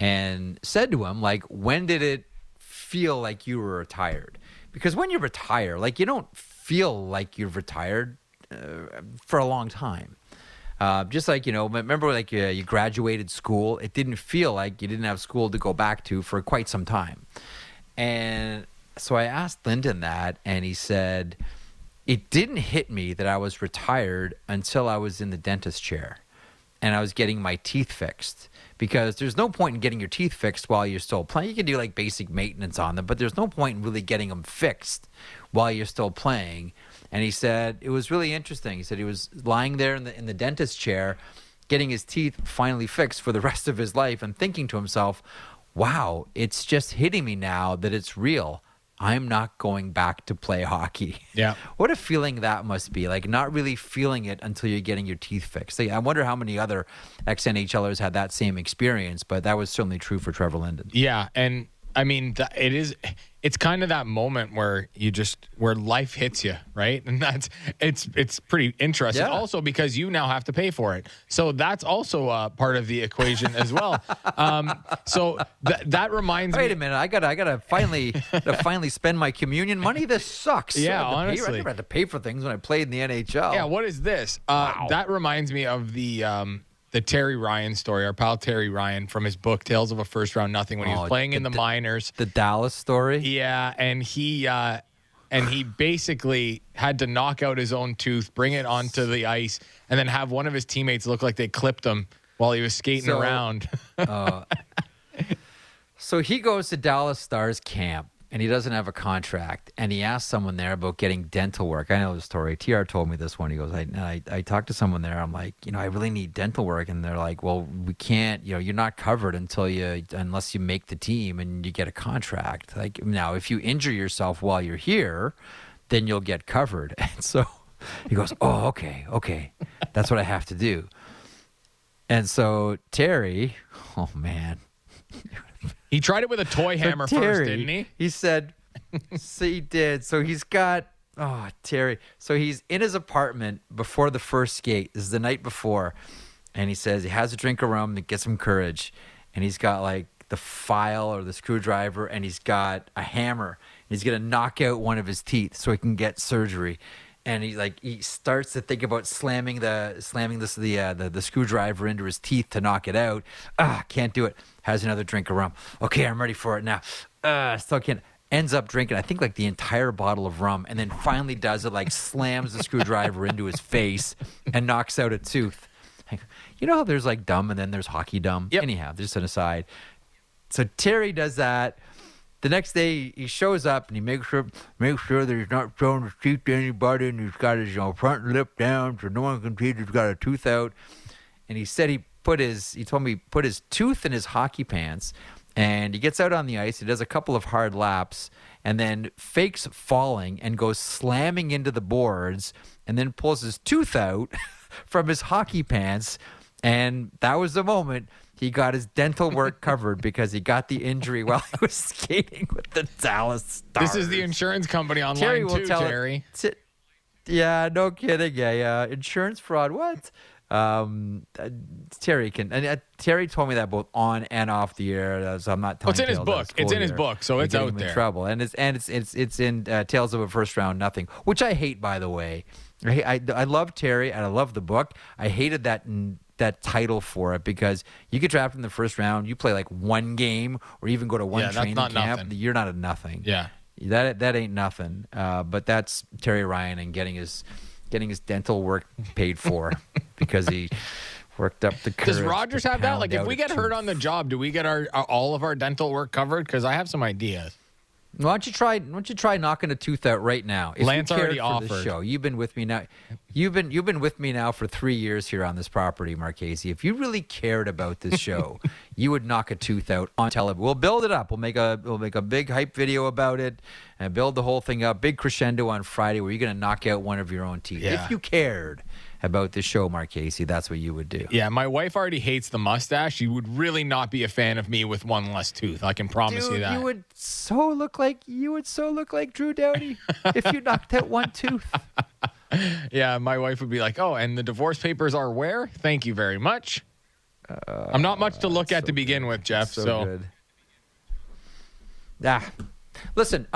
and said to him, like, when did it feel like you were retired? Because when you retire, like, you don't feel like you've retired for a long time. Just like, you know, remember, like, you graduated school, it didn't feel like you didn't have school to go back to for quite some time. And so I asked Linden that, and he said, it didn't hit me that I was retired until I was in the dentist chair and I was getting my teeth fixed. Because there's no point in getting your teeth fixed while you're still playing. You can do like basic maintenance on them, but there's no point in really getting them fixed while you're still playing. And he said it was really interesting. He said he was lying there in the dentist chair, getting his teeth finally fixed for the rest of his life, and thinking to himself, wow, it's just hitting me now that it's real. I'm not going back to play hockey. Yeah. What a feeling that must be, like not really feeling it until you're getting your teeth fixed. I wonder how many other ex-NHLers had that same experience, but that was certainly true for Trevor Linden. Yeah, and I mean, it's kind of that moment where where life hits you, right? And it's pretty interesting also, because you now have to pay for it. So that's also part of the equation as well. So that reminds me. Wait a minute. I gotta finally spend my communion money. This sucks. Yeah, honestly. I never had to pay for things when I played in the NHL. Yeah. What is this? Wow. That reminds me of the the Terry Ryan story, our pal Terry Ryan from his book, Tales of a First Round Nothing, when he was playing in the minors. The Dallas story? Yeah, and he basically had to knock out his own tooth, bring it onto the ice, and then have one of his teammates look like they clipped him while he was skating around. So he goes to Dallas Stars camp, and he doesn't have a contract, and he asked someone there about getting dental work. I know this story. TR told me this one. He goes, I talked to someone there. I'm like, I really need dental work. And they're like, well, we can't, you're not covered unless you make the team and you get a contract. Like, now, if you injure yourself while you're here, then you'll get covered. And so he goes, oh, okay. That's what I have to do. And so Terry, oh, man. He tried it with a toy hammer first, didn't he? He said, so he did. So he's got, Terry. So he's in his apartment before the first skate. This is the night before. And he says he has a drink of rum to get some courage. And he's got like the file or the screwdriver, and he's got a hammer. He's going to knock out one of his teeth so he can get surgery. And he starts to think about slamming the screwdriver into his teeth to knock it out. Can't do it. Has another drink of rum. Okay, I'm ready for it now. Still can't. Ends up drinking, I think, like the entire bottle of rum, and then finally does it, like slams the screwdriver into his face and knocks out a tooth. You know how there's like dumb and then there's hockey dumb? Yep. Anyhow, just an aside. So Terry does that. The next day he shows up and he makes sure that he's not showing his teeth to anybody, and he's got his front lip down so no one can see he's got a tooth out. And he said he told me he put his tooth in his hockey pants, and he gets out on the ice. He does a couple of hard laps and then fakes falling and goes slamming into the boards, and then pulls his tooth out from his hockey pants. And that was the moment he got his dental work covered, because he got the injury while he was skating with the Dallas Stars. This is the insurance company online, Terry will too, tell Terry. Yeah, no kidding. Yeah. Insurance fraud. What? Terry told me that both on and off the air, so I'm not telling. It's in his book. It's in his book, so it's out there. In trouble, and it's in Tales of a First Round Nothing, which I hate, by the way. I love Terry and I love the book. I hated that title for it, because you get drafted in the first round, you play like one game or even go to one training camp. Nothing. You're not a nothing. Yeah, that ain't nothing. But that's Terry Ryan and getting his dental work paid for because he worked up the courage. Does Rogers have that? Like, if we get hurt on the job, do we get our all of our dental work covered? Because I have some ideas. Why don't you try knocking a tooth out right now? If Lance already offered. This show, you've been with me now. You've been with me now for 3 years here on this property, Marchese. If you really cared about this show, you would knock a tooth out on television. We'll build it up. We'll make a big hype video about it and build the whole thing up. Big crescendo on Friday where you're going to knock out one of your own teeth. Yeah. If you cared about this show, Marchese, that's what you would do. Yeah, my wife already hates the mustache. You would really not be a fan of me with one less tooth. I can promise you that. You would so look like Drew Doughty if you knocked out one tooth. Yeah, my wife would be like, oh, and the divorce papers are where? Thank you very much. I'm not much to look at to begin with, Jeff. So good. Ah. Listen,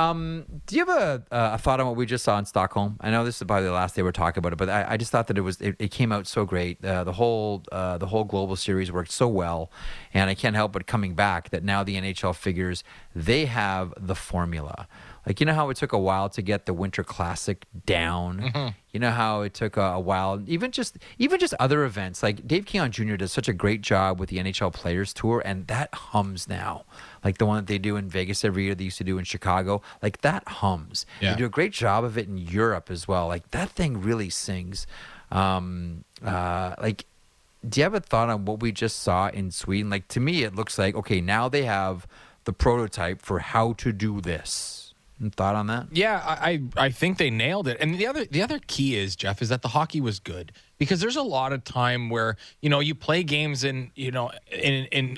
do you have a thought on what we just saw in Stockholm? I know this is probably the last day we're talking about it, but I just thought that it came out so great. The whole global series worked so well, and I can't help but coming back that now the NHL figures they have the formula. Like, you know how it took a while to get the Winter Classic down? Mm-hmm. You know how it took a while, even just other events. Like, Dave Keon Jr. does such a great job with the NHL Players Tour, and that hums now. Like, the one that they do in Vegas every year, they used to do in Chicago. Like, that hums. Yeah. They do a great job of it in Europe as well. Like, that thing really sings. Do you have a thought on what we just saw in Sweden? Like, to me, it looks like, okay, now they have the prototype for how to do this. Thought on that? Yeah, I think they nailed it. And the other key is, Jeff, is that the hockey was good, because there's a lot of time where you play games in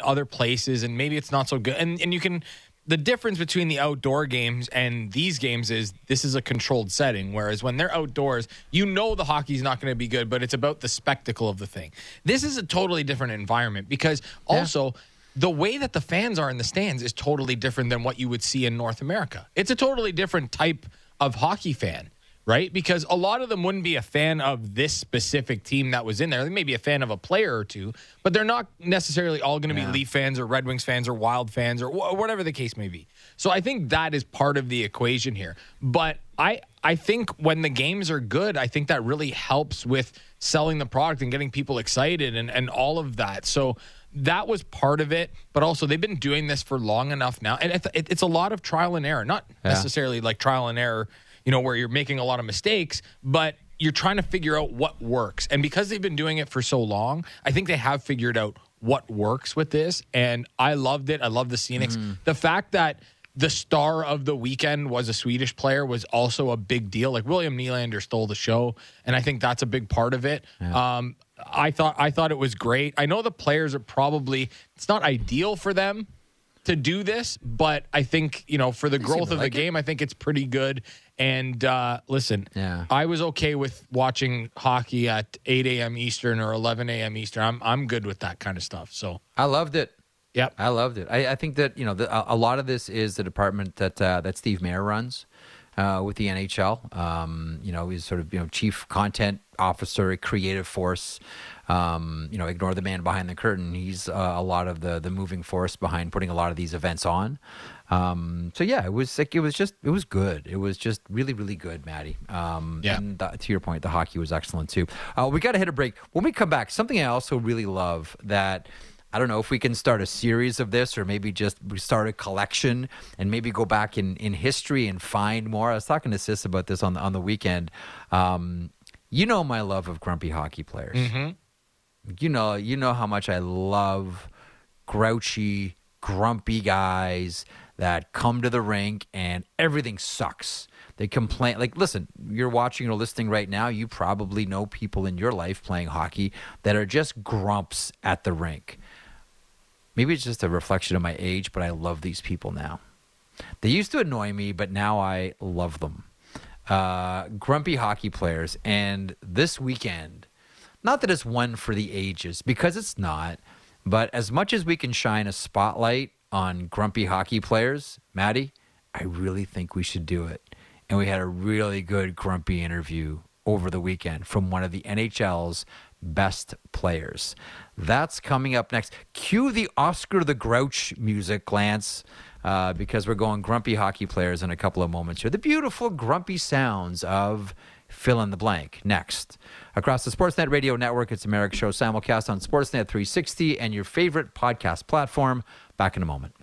other places and maybe it's not so good. And you can, the difference between the outdoor games and these games is this is a controlled setting, whereas when they're outdoors, the hockey's not going to be good, but it's about the spectacle of the thing. This is a totally different environment, because also. Yeah. The way that the fans are in the stands is totally different than what you would see in North America. It's a totally different type of hockey fan, right? Because a lot of them wouldn't be a fan of this specific team that was in there. They may be a fan of a player or two, but they're not necessarily all going to be Leaf fans or Red Wings fans or Wild fans or whatever the case may be. So I think that is part of the equation here. But I think when the games are good, I think that really helps with selling the product and getting people excited and all of that. So that was part of it, but also they've been doing this for long enough now. And it's a lot of trial and error, not necessarily like trial and error, you know, where you're making a lot of mistakes, but you're trying to figure out what works. And because they've been doing it for so long, I think they have figured out what works with this. And I loved it. I love the scenics. Mm-hmm. The fact that the star of the weekend was a Swedish player was also a big deal. Like William Nylander stole the show. And I think that's a big part of it. Yeah. I thought it was great. I know the players are probably, it's not ideal for them to do this, but I think, you know, for the growth of the game, I think it's pretty good. And listen, I was okay with watching hockey at 8 a.m. Eastern or 11 a.m. Eastern. I'm good with that kind of stuff. So I loved it. Yep. I loved it. I think that, you know, a lot of this is the department that Steve Mayer runs with the NHL. You know, he's sort of, you know, chief content officer, a creative force. You know, ignore the man behind the curtain. He's a lot of the moving force behind putting a lot of these events on. So yeah, it was good. It was just really, really good, Maddie. And to your point, the hockey was excellent too. We got to hit a break. When we come back, something I also really love that, I don't know if we can start a series of this or maybe just we start a collection and maybe go back in history and find more. I was talking to Sis about this on the weekend. You know my love of grumpy hockey players. Mm-hmm. You know how much I love grouchy, grumpy guys that come to the rink and everything sucks. They complain. Like, listen, you're watching or listening right now. You probably know people in your life playing hockey that are just grumps at the rink. Maybe it's just a reflection of my age, but I love these people now. They used to annoy me, but now I love them. Grumpy hockey players. And this weekend, not that it's one for the ages, because it's not, but as much as we can shine a spotlight on grumpy hockey players, Maddie, I really think we should do it. And we had a really good grumpy interview over the weekend from one of the NHL's best players. That's coming up next. Cue the Oscar the Grouch music, Lance. Because we're going grumpy hockey players in a couple of moments here. The beautiful grumpy sounds of fill in the blank next. Across the Sportsnet Radio Network, it's the Merrick Show simulcast on Sportsnet 360 and your favorite podcast platform. Back in a moment.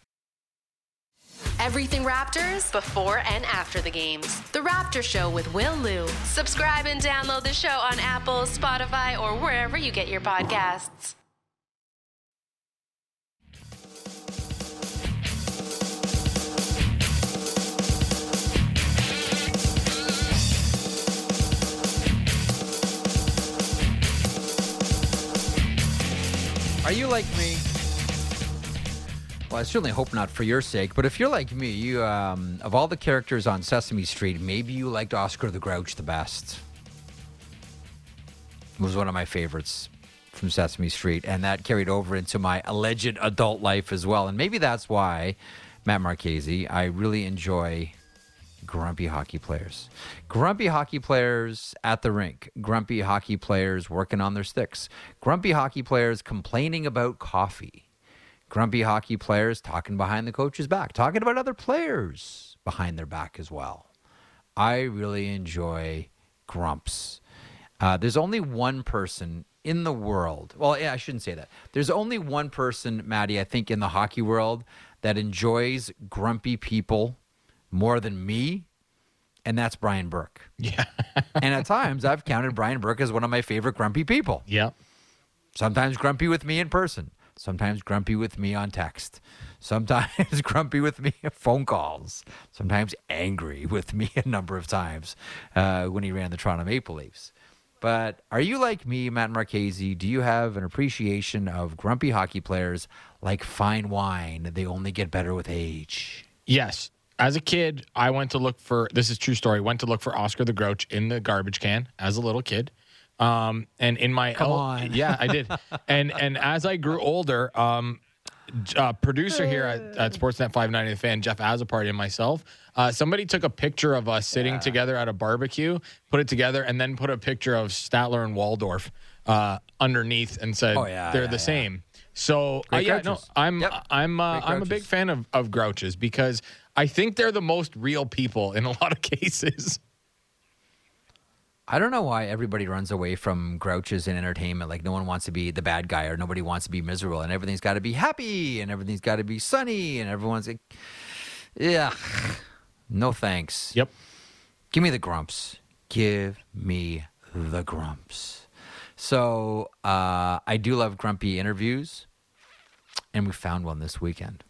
Everything Raptors before and after the games. The Raptor Show with Will Liu. Subscribe and download the show on Apple, Spotify, or wherever you get your podcasts. Are you like me? Well, I certainly hope not for your sake, but if you're like me, you of all the characters on Sesame Street, maybe you liked Oscar the Grouch the best. It was one of my favorites from Sesame Street, and that carried over into my alleged adult life as well. And maybe that's why, Matt Marchese, I really enjoy grumpy hockey players. Grumpy hockey players at the rink. Grumpy hockey players working on their sticks. Grumpy hockey players complaining about coffee. Grumpy hockey players talking behind the coach's back. Talking about other players behind their back as well. I really enjoy grumps. There's only one person in the world. Well, yeah, I shouldn't say that. There's only one person, Maddie, I think in the hockey world that enjoys grumpy people more than me, and that's Brian Burke. Yeah. And at times, I've counted Brian Burke as one of my favorite grumpy people. Yeah. Sometimes grumpy with me in person. Sometimes grumpy with me on text. Sometimes grumpy with me on phone calls. Sometimes angry with me a number of times when he ran the Toronto Maple Leafs. But are you like me, Matt Marchese? Do you have an appreciation of grumpy hockey players like fine wine? They only get better with age. Yes. As a kid, I went to look for, this is true story, went to look for Oscar the Grouch in the garbage can as a little kid. And in my, yeah, I did. And as I grew older, producer here at Sportsnet 590 The Fan, Jeff Azaparty, and myself, somebody took a picture of us sitting together at a barbecue, put it together, and then put a picture of Statler and Waldorf underneath and said they're the same. So I'm a big fan of Grouches because I think they're the most real people in a lot of cases. I don't know why everybody runs away from grouches in entertainment. Like, no one wants to be the bad guy, or nobody wants to be miserable, and everything's got to be happy, and everything's got to be sunny, and everyone's like, yeah, no thanks. Yep. Give me the grumps. Give me the grumps. So I do love grumpy interviews, and we found one this weekend.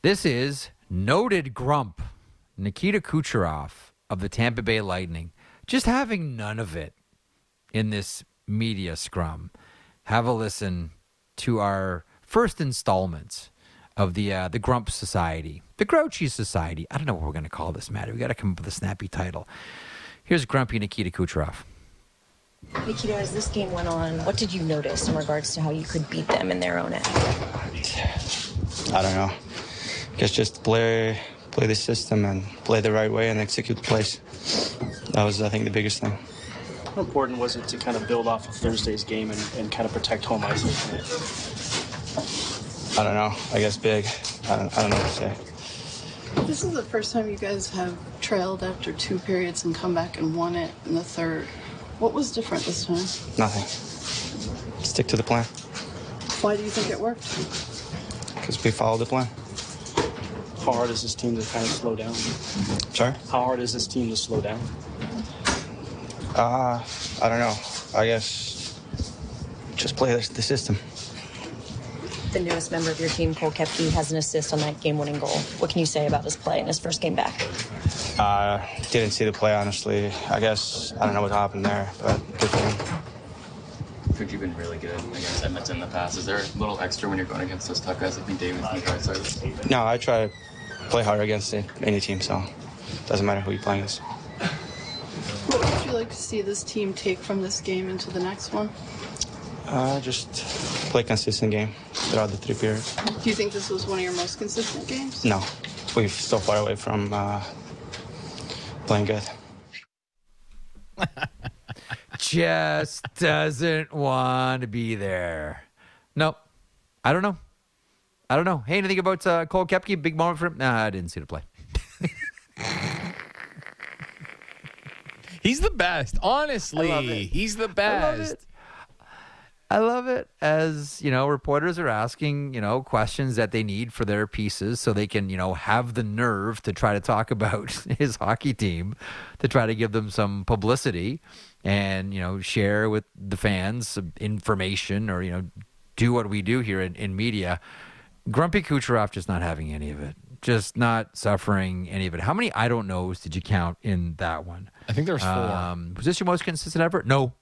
This is noted grump Nikita Kucherov of the Tampa Bay Lightning. Just having none of it in this media scrum. Have a listen to our first installment of the Grump Society, the Grouchy Society. I don't know what we're going to call this, Matt. We got to come up with a snappy title. Here's grumpy Nikita Kucherov. Nikita, as this game went on, what did you notice in regards to how you could beat them in their own end? I don't know. I guess just play the system and play the right way and execute plays. That was, I think, the biggest thing. How important was it to kind of build off of Thursday's game and kind of protect home ice? I don't know. I guess big. I don't know what to say. This is the first time you guys have trailed after two periods and come back and won it in the third. What was different this time? Nothing. Stick to the plan. Why do you think it worked? Because we followed the plan. How hard is this team to kind of slow down? Sorry? How hard is this team to slow down? I don't know. I guess just play the system. The newest member of your team, Cole Koepke, has an assist on that game-winning goal. What can you say about his play in his first game back? Didn't see the play, honestly. I guess I don't know what happened there, but good for him. Could you've been really good against Edmonton in the past? Is there a little extra when you're going against those tough guys like McDavid and Draisaitl? No, I try to play hard against any team, so it doesn't matter who you're playing against. What would you like to see this team take from this game into the next one? Just play consistent game throughout the 3 periods. Do you think this was one of your most consistent games? No. We're so far away from playing good. Just doesn't want to be there. Nope. I don't know. Hey, anything about Cole Koepke? Big moment for him? Nah, I didn't see the play. He's the best. Honestly, he's the best. I love it as, reporters are asking, questions that they need for their pieces so they can, have the nerve to try to talk about his hockey team, to try to give them some publicity and, share with the fans some information or, do what we do here in media. Grumpy Kucherov just not having any of it, just not suffering any of it. How many I don't knows did you count in that one? I think there was 4. Was this your most consistent effort? No.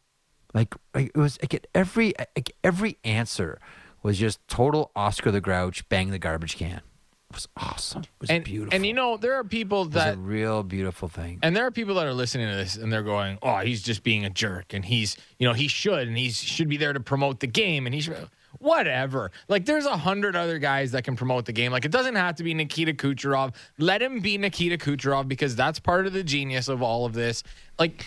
Like it was every answer was just total Oscar the Grouch, bang the garbage can. It was awesome. It was beautiful. And there are people that it was a real beautiful thing. And there are people that are listening to this and they're going, "Oh, he's just being a jerk, and he's he should be there to promote the game, and he's whatever." Like, there's 100 other guys that can promote the game. Like, it doesn't have to be Nikita Kucherov. Let him be Nikita Kucherov because that's part of the genius of all of this. Like,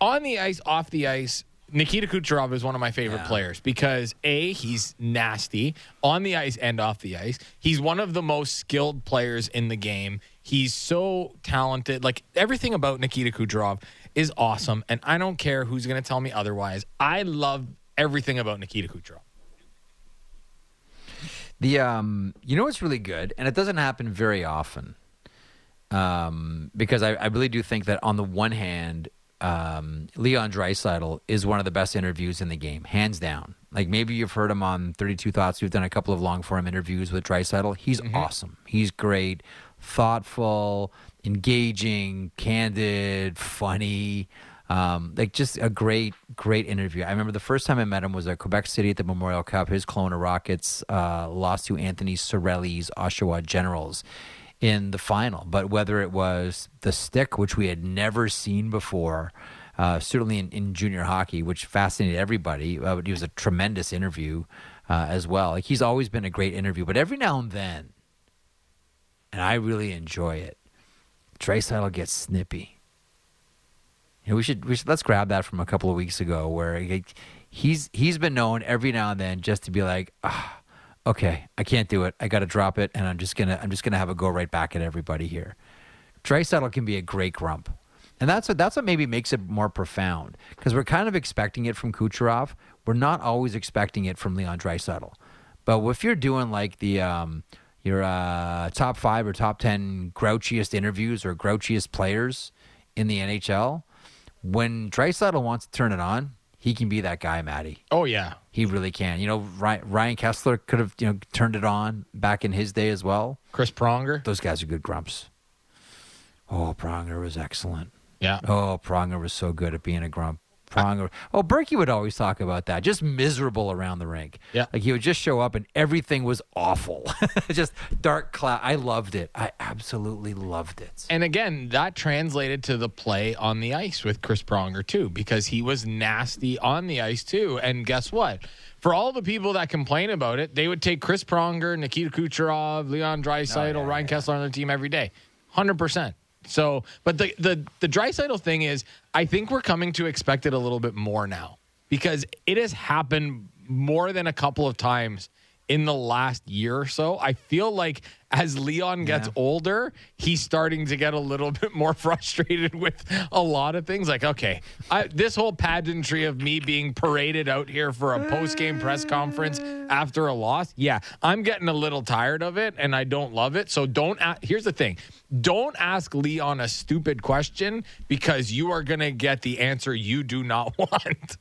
on the ice, off the ice. Nikita Kucherov is one of my favorite players because, A, he's nasty on the ice and off the ice. He's one of the most skilled players in the game. He's so talented. Like, everything about Nikita Kucherov is awesome, and I don't care who's going to tell me otherwise. I love everything about Nikita Kucherov. The what's really good, and it doesn't happen very often, because I really do think that on the one hand, Leon Draisaitl is one of the best interviews in the game, hands down. Like, maybe you've heard him on 32 Thoughts. We've done a couple of long-form interviews with Draisaitl. He's awesome. He's great, thoughtful, engaging, candid, funny. Just a great, great interview. I remember the first time I met him was at Quebec City at the Memorial Cup. His Kelowna Rockets lost to Anthony Sorelli's Oshawa Generals in the final, but whether it was the stick, which we had never seen before, certainly in junior hockey, which fascinated everybody. It was a tremendous interview as well. Like, he's always been a great interview, but every now and then, and I really enjoy it, Draisaitl gets snippy. You know, we should let's grab that from a couple of weeks ago, where he's been known every now and then just to be like, okay, I can't do it. I got to drop it, and I'm just gonna have a go right back at everybody here. Draisaitl can be a great grump. And that's what maybe makes it more profound, because we're kind of expecting it from Kucherov. We're not always expecting it from Leon Draisaitl. But if you're doing like the your top 5 or top 10 grouchiest interviews or grouchiest players in the NHL, when Draisaitl wants to turn it on, he can be that guy, Matty. Oh yeah, he really can. You know, Ryan Kesler could have turned it on back in his day as well. Chris Pronger, those guys are good grumps. Oh, Pronger was excellent. Yeah. Oh, Pronger was so good at being a grump. Pronger. Berkey would always talk about that. Just miserable around the rink. Yeah. Like, he would just show up and everything was awful. Just dark cloud. I loved it. I absolutely loved it. And again, that translated to the play on the ice with Chris Pronger too, because he was nasty on the ice too. And guess what? For all the people that complain about it, they would take Chris Pronger, Nikita Kucherov, Leon Draisaitl, Ryan Kesler on their team every day. 100%. So, but the Draisaitl thing is, I think we're coming to expect it a little bit more now, because it has happened more than a couple of times in the last year or so. I feel like as Leon gets older, he's starting to get a little bit more frustrated with a lot of things. Like, okay, this whole pageantry of me being paraded out here for a post-game press conference after a loss, I'm getting a little tired of it, and I don't love it. So here's the thing. Don't ask Leon a stupid question, because you are going to get the answer you do not want.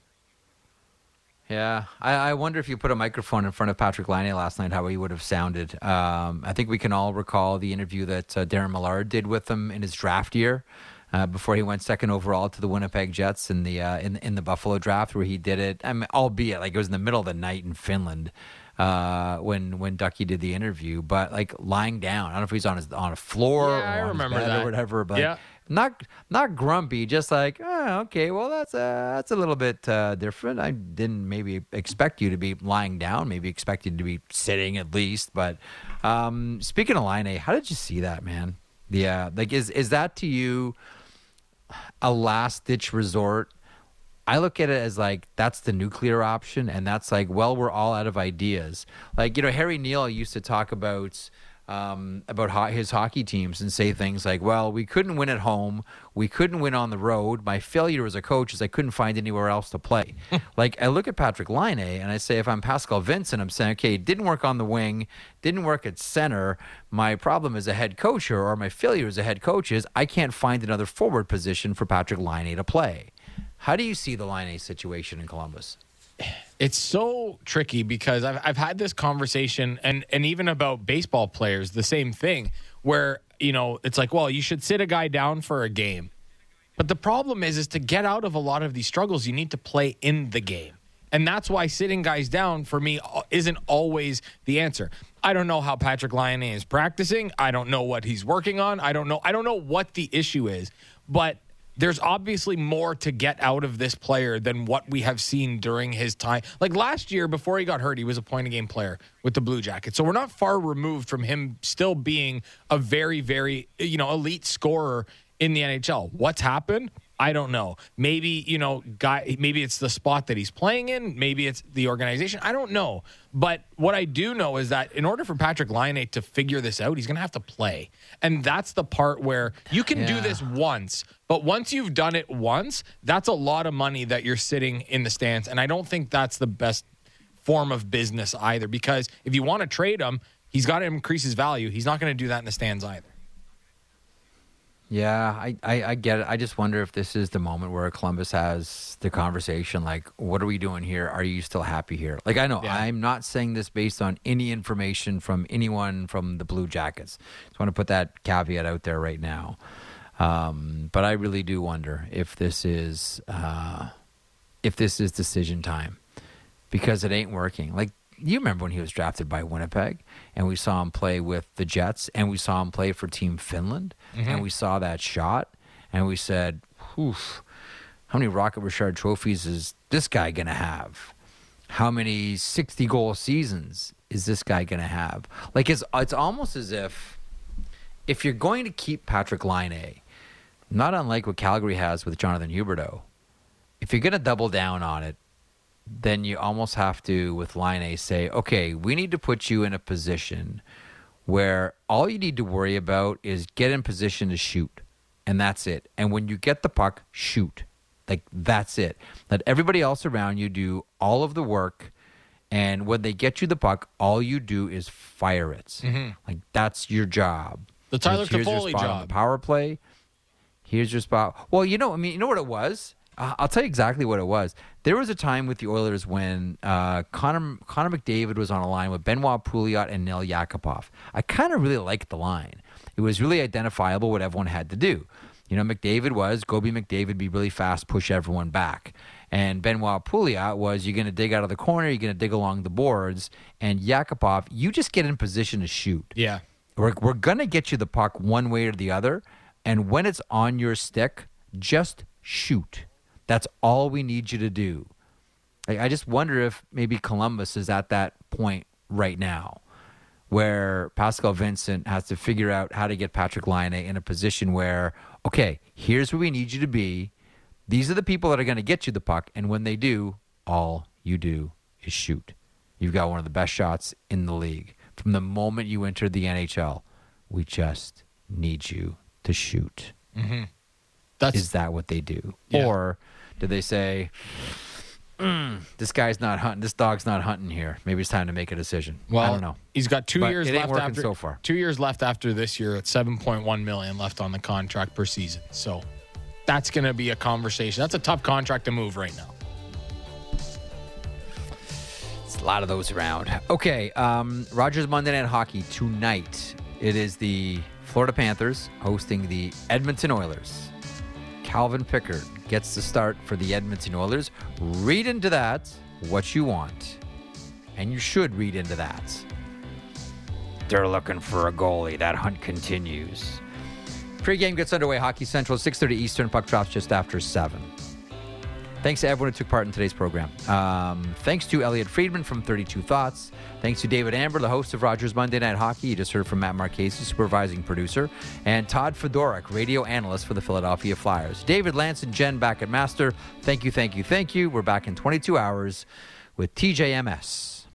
Yeah, I wonder if you put a microphone in front of Patrick Laine last night, how he would have sounded. I think we can all recall the interview that Darren Millard did with him in his draft year before he went second overall to the Winnipeg Jets in the in the Buffalo draft, where he did it. I mean, albeit like it was in the middle of the night in Finland when Ducky did the interview, but like lying down. I don't know if he's on a floor or on his bed or whatever, but. Yeah. Not grumpy, just like, oh, okay, well, that's a little bit different. I didn't maybe expect you to be lying down, maybe expect you to be sitting at least. But speaking of Line A, how did you see that, man? Is that to you a last-ditch resort? I look at it as like, that's the nuclear option, and that's like, well, we're all out of ideas. Like, Harry Neal used to talk about his hockey teams and say things like, well, we couldn't win at home. We couldn't win on the road. My failure as a coach is I couldn't find anywhere else to play. Like, I look at Patrick Laine and I say, if I'm Pascal Vincent, I'm saying, okay, it didn't work on the wing, didn't work at center. My problem as a head coach or my failure as a head coach is I can't find another forward position for Patrick Laine to play. How do you see the Laine situation in Columbus? It's so tricky, because I've had this conversation and even about baseball players, the same thing, where, it's like, well, you should sit a guy down for a game. But the problem is to get out of a lot of these struggles, you need to play in the game. And that's why sitting guys down, for me, isn't always the answer. I don't know how Patrick Laine is practicing. I don't know what he's working on. I don't know what the issue is, but there's obviously more to get out of this player than what we have seen during his time. Like last year, before he got hurt, he was a point-a-game player with the Blue Jackets. So we're not far removed from him still being a very, very, elite scorer in the NHL. What's happened? I don't know. Maybe, maybe it's the spot that he's playing in. Maybe it's the organization. I don't know. But what I do know is that in order for Patrick Laine to figure this out, he's going to have to play. And that's the part where you can do this once. But once you've done it once, that's a lot of money that you're sitting in the stands. And I don't think that's the best form of business either. Because if you want to trade him, he's got to increase his value. He's not going to do that in the stands either. Yeah, I get it. I just wonder if this is the moment where Columbus has the conversation, like, what are we doing here? Are you still happy here? Like, I know, I'm not saying this based on any information from anyone from the Blue Jackets. Just want to put that caveat out there right now. But I really do wonder if this is decision time, because it ain't working. Like, you remember when he was drafted by Winnipeg, and we saw him play with the Jets, and we saw him play for Team Finland, and we saw that shot, and we said, "Oof, how many Rocket Richard trophies is this guy going to have? how many 60-goal seasons is this guy going to have? Like, it's almost as if you're going to keep Patrick Laine, not unlike what Calgary has with Jonathan Huberdeau, if you're going to double down on it, then you almost have to, with Laine, say, okay, we need to put you in a position where all you need to worry about is get in position to shoot, and that's it. And when you get the puck, shoot. Like, that's it. Let everybody else around you do all of the work, and when they get you the puck, all you do is fire it. Mm-hmm. Like, that's your job. The Tyler Toffoli job. On the power play. Here's your spot. Well, you know what it was? I'll tell you exactly what it was. There was a time with the Oilers when Connor McDavid was on a line with Benoit Pouliot and Neil Yakupov. I kind of really liked the line. It was really identifiable what everyone had to do. You know, McDavid was, Goby McDavid, be really fast, push everyone back. And Benoit Pouliot was, you're going to dig out of the corner, you're going to dig along the boards. And Yakupov, you just get in position to shoot. Yeah. We're going to get you the puck one way or the other. And when it's on your stick, just shoot. That's all we need you to do. I just wonder if maybe Columbus is at that point right now where Pascal Vincent has to figure out how to get Patrick Laine in a position where, okay, here's where we need you to be. These are the people that are going to get you the puck, and when they do, all you do is shoot. You've got one of the best shots in the league. From the moment you entered the NHL, we just need you to shoot. Mm-hmm. Is that what they do? Yeah. Or do they say, this guy's not hunting, this dog's not hunting here. Maybe it's time to make a decision. Well, I don't know. He's got 2 years left after so far. 2 years left after this year at $7.1 million left on the contract per season. So that's going to be a conversation. That's a tough contract to move right now. It's a lot of those around. Okay, Rogers Monday Night Hockey tonight. It is the Florida Panthers hosting the Edmonton Oilers. Calvin Pickard gets the start for the Edmonton Oilers. Read into that what you want. And you should read into that. They're looking for a goalie. That hunt continues. Pre-game gets underway. Hockey Central, 6:30 Eastern. Puck drops just after 7. Thanks to everyone who took part in today's program. Thanks to Elliot Friedman from 32 Thoughts. Thanks to David Amber, the host of Rogers Monday Night Hockey. You just heard from Matt Marchese, supervising producer. And Todd Fedoruk, radio analyst for the Philadelphia Flyers. David, Lance, and Jen back at Master. Thank you, thank you, thank you. We're back in 22 hours with TJMS.